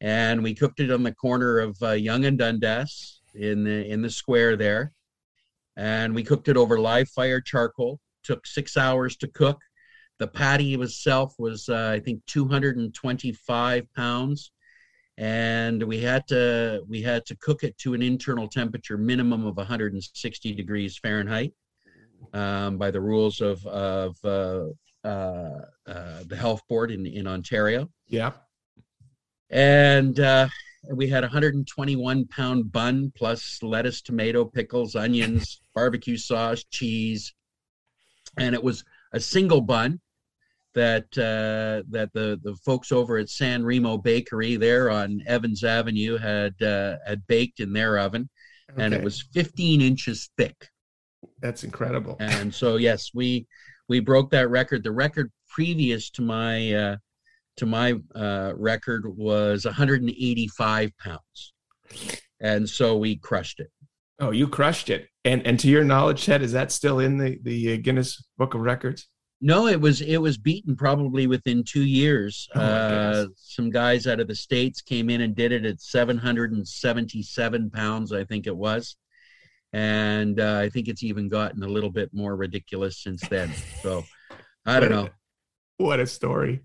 And we cooked it on the corner of Yonge and Dundas in the square there. And we cooked it over live fire charcoal. Took 6 hours to cook. The patty itself was, I think, 225 pounds, and we had to cook it to an internal temperature minimum of 160 degrees Fahrenheit by the rules of the health board in Ontario. Yeah, and we had 121-pound bun plus lettuce, tomato, pickles, onions, barbecue sauce, cheese, and it was a single bun that the folks over at San Remo Bakery there on Evans Avenue had baked in their oven, okay. And it was 15 inches thick. That's incredible. And so yes, we broke that record. The record previous to my record was 185 pounds, and so we crushed it. Oh, you crushed it. And to your knowledge, Ted, is that still in the Guinness Book of Records? No, it was beaten probably within 2 years. Oh, some guys out of the States came in and did it at 777 pounds, I think it was. And I think it's even gotten a little bit more ridiculous since then. So I don't know. What a story.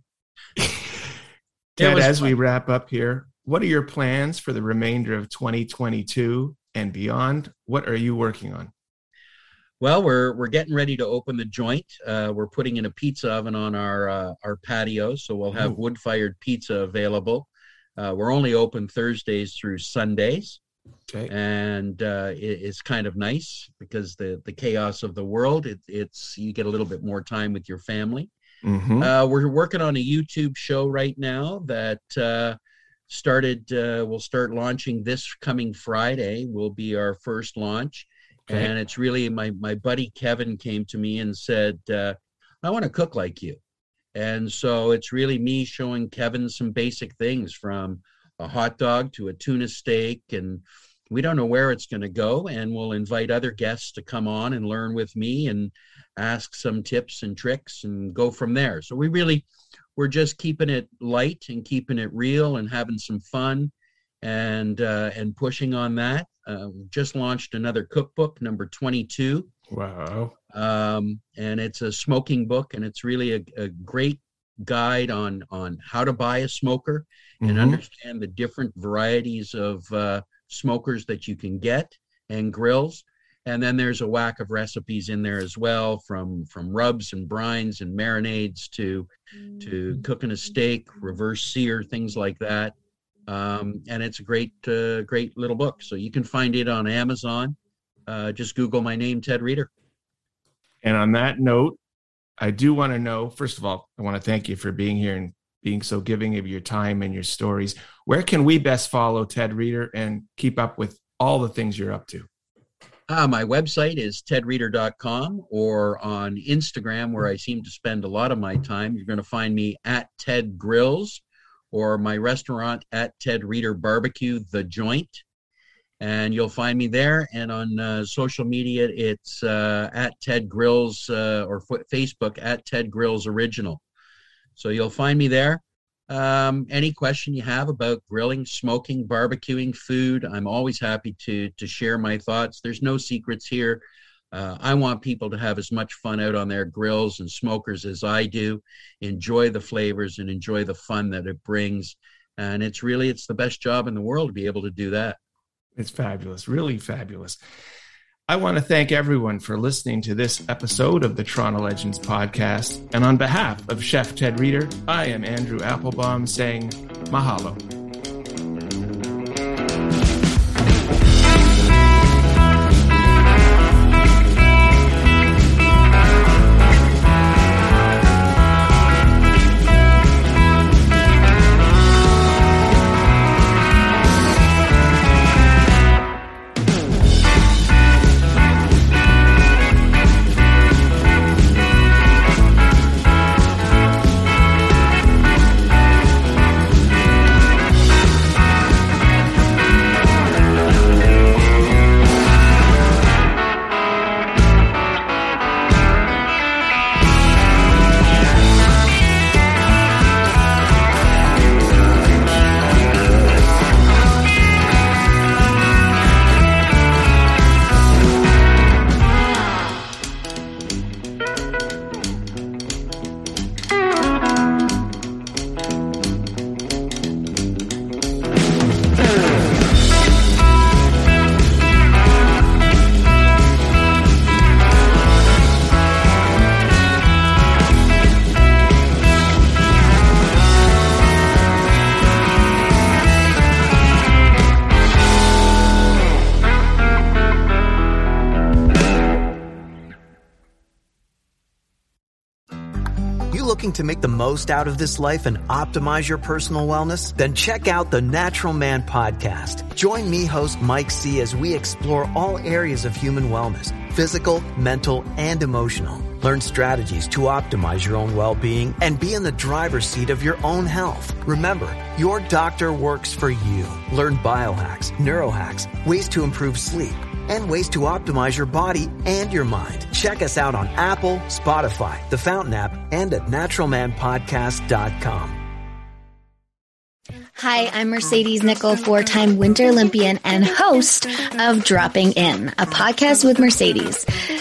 Ted, as we wrap up here, what are your plans for the remainder of 2022? And beyond, what are you working on? Well, we're getting ready to open The Joint. We're putting in a pizza oven on our patio, so we'll have wood-fired pizza available. We're only open Thursdays through Sundays, okay. And it's kind of nice because the chaos of the world, it's you get a little bit more time with your family. Mm-hmm. We're working on a YouTube show right now that. We'll start launching this coming Friday will be our first launch. Okay. And it's really my buddy Kevin came to me and said, I want to cook like you. And so it's really me showing Kevin some basic things, from a hot dog to a tuna steak. And we don't know where it's going to go. And we'll invite other guests to come on and learn with me and ask some tips and tricks and go from there. So we're just keeping it light and keeping it real and having some fun and pushing on that. We just launched another cookbook, number 22. Wow. And it's a smoking book, and it's really a great guide on how to buy a smoker and mm-hmm. understand the different varieties of smokers that you can get and grills. And then there's a whack of recipes in there as well, from rubs and brines and marinades to cooking a steak, reverse sear, things like that. And it's a great little book. So you can find it on Amazon. Just Google my name, Ted Reader. And on that note, I do want to know, first of all, I want to thank you for being here and being so giving of your time and your stories. Where can we best follow Ted Reader and keep up with all the things you're up to? My website is tedreader.com, or on Instagram, where I seem to spend a lot of my time. You're going to find me at Ted Grills, or my restaurant at Ted Reader Barbecue, The Joint. And you'll find me there. And on social media, it's at Ted Grills or Facebook at Ted Grills Original. So you'll find me there. Any question you have about grilling, smoking, barbecuing, food, I'm always happy to share my thoughts. There's no secrets here. I want people to have as much fun out on their grills and smokers as I do. Enjoy the flavors and enjoy the fun that it brings. And it's the best job in the world to be able to do that. It's fabulous, really fabulous. I want to thank everyone for listening to this episode of the Toronto Legends podcast. And on behalf of Chef Ted Reader, I am Andrew Applebaum saying mahalo. To make the most out of this life and optimize your personal wellness? Then check out the Natural Man podcast. Join me, host Mike C, as we explore all areas of human wellness, physical, mental, and emotional. Learn strategies to optimize your own well-being and be in the driver's seat of your own health. Remember, your doctor works for you. Learn biohacks, neurohacks, ways to improve sleep, and ways to optimize your body and your mind. Check us out on Apple, Spotify, the Fountain app, and at naturalmanpodcast.com. Hi, I'm Mercedes Nichol, four-time Winter Olympian and host of Dropping In, a podcast with Mercedes.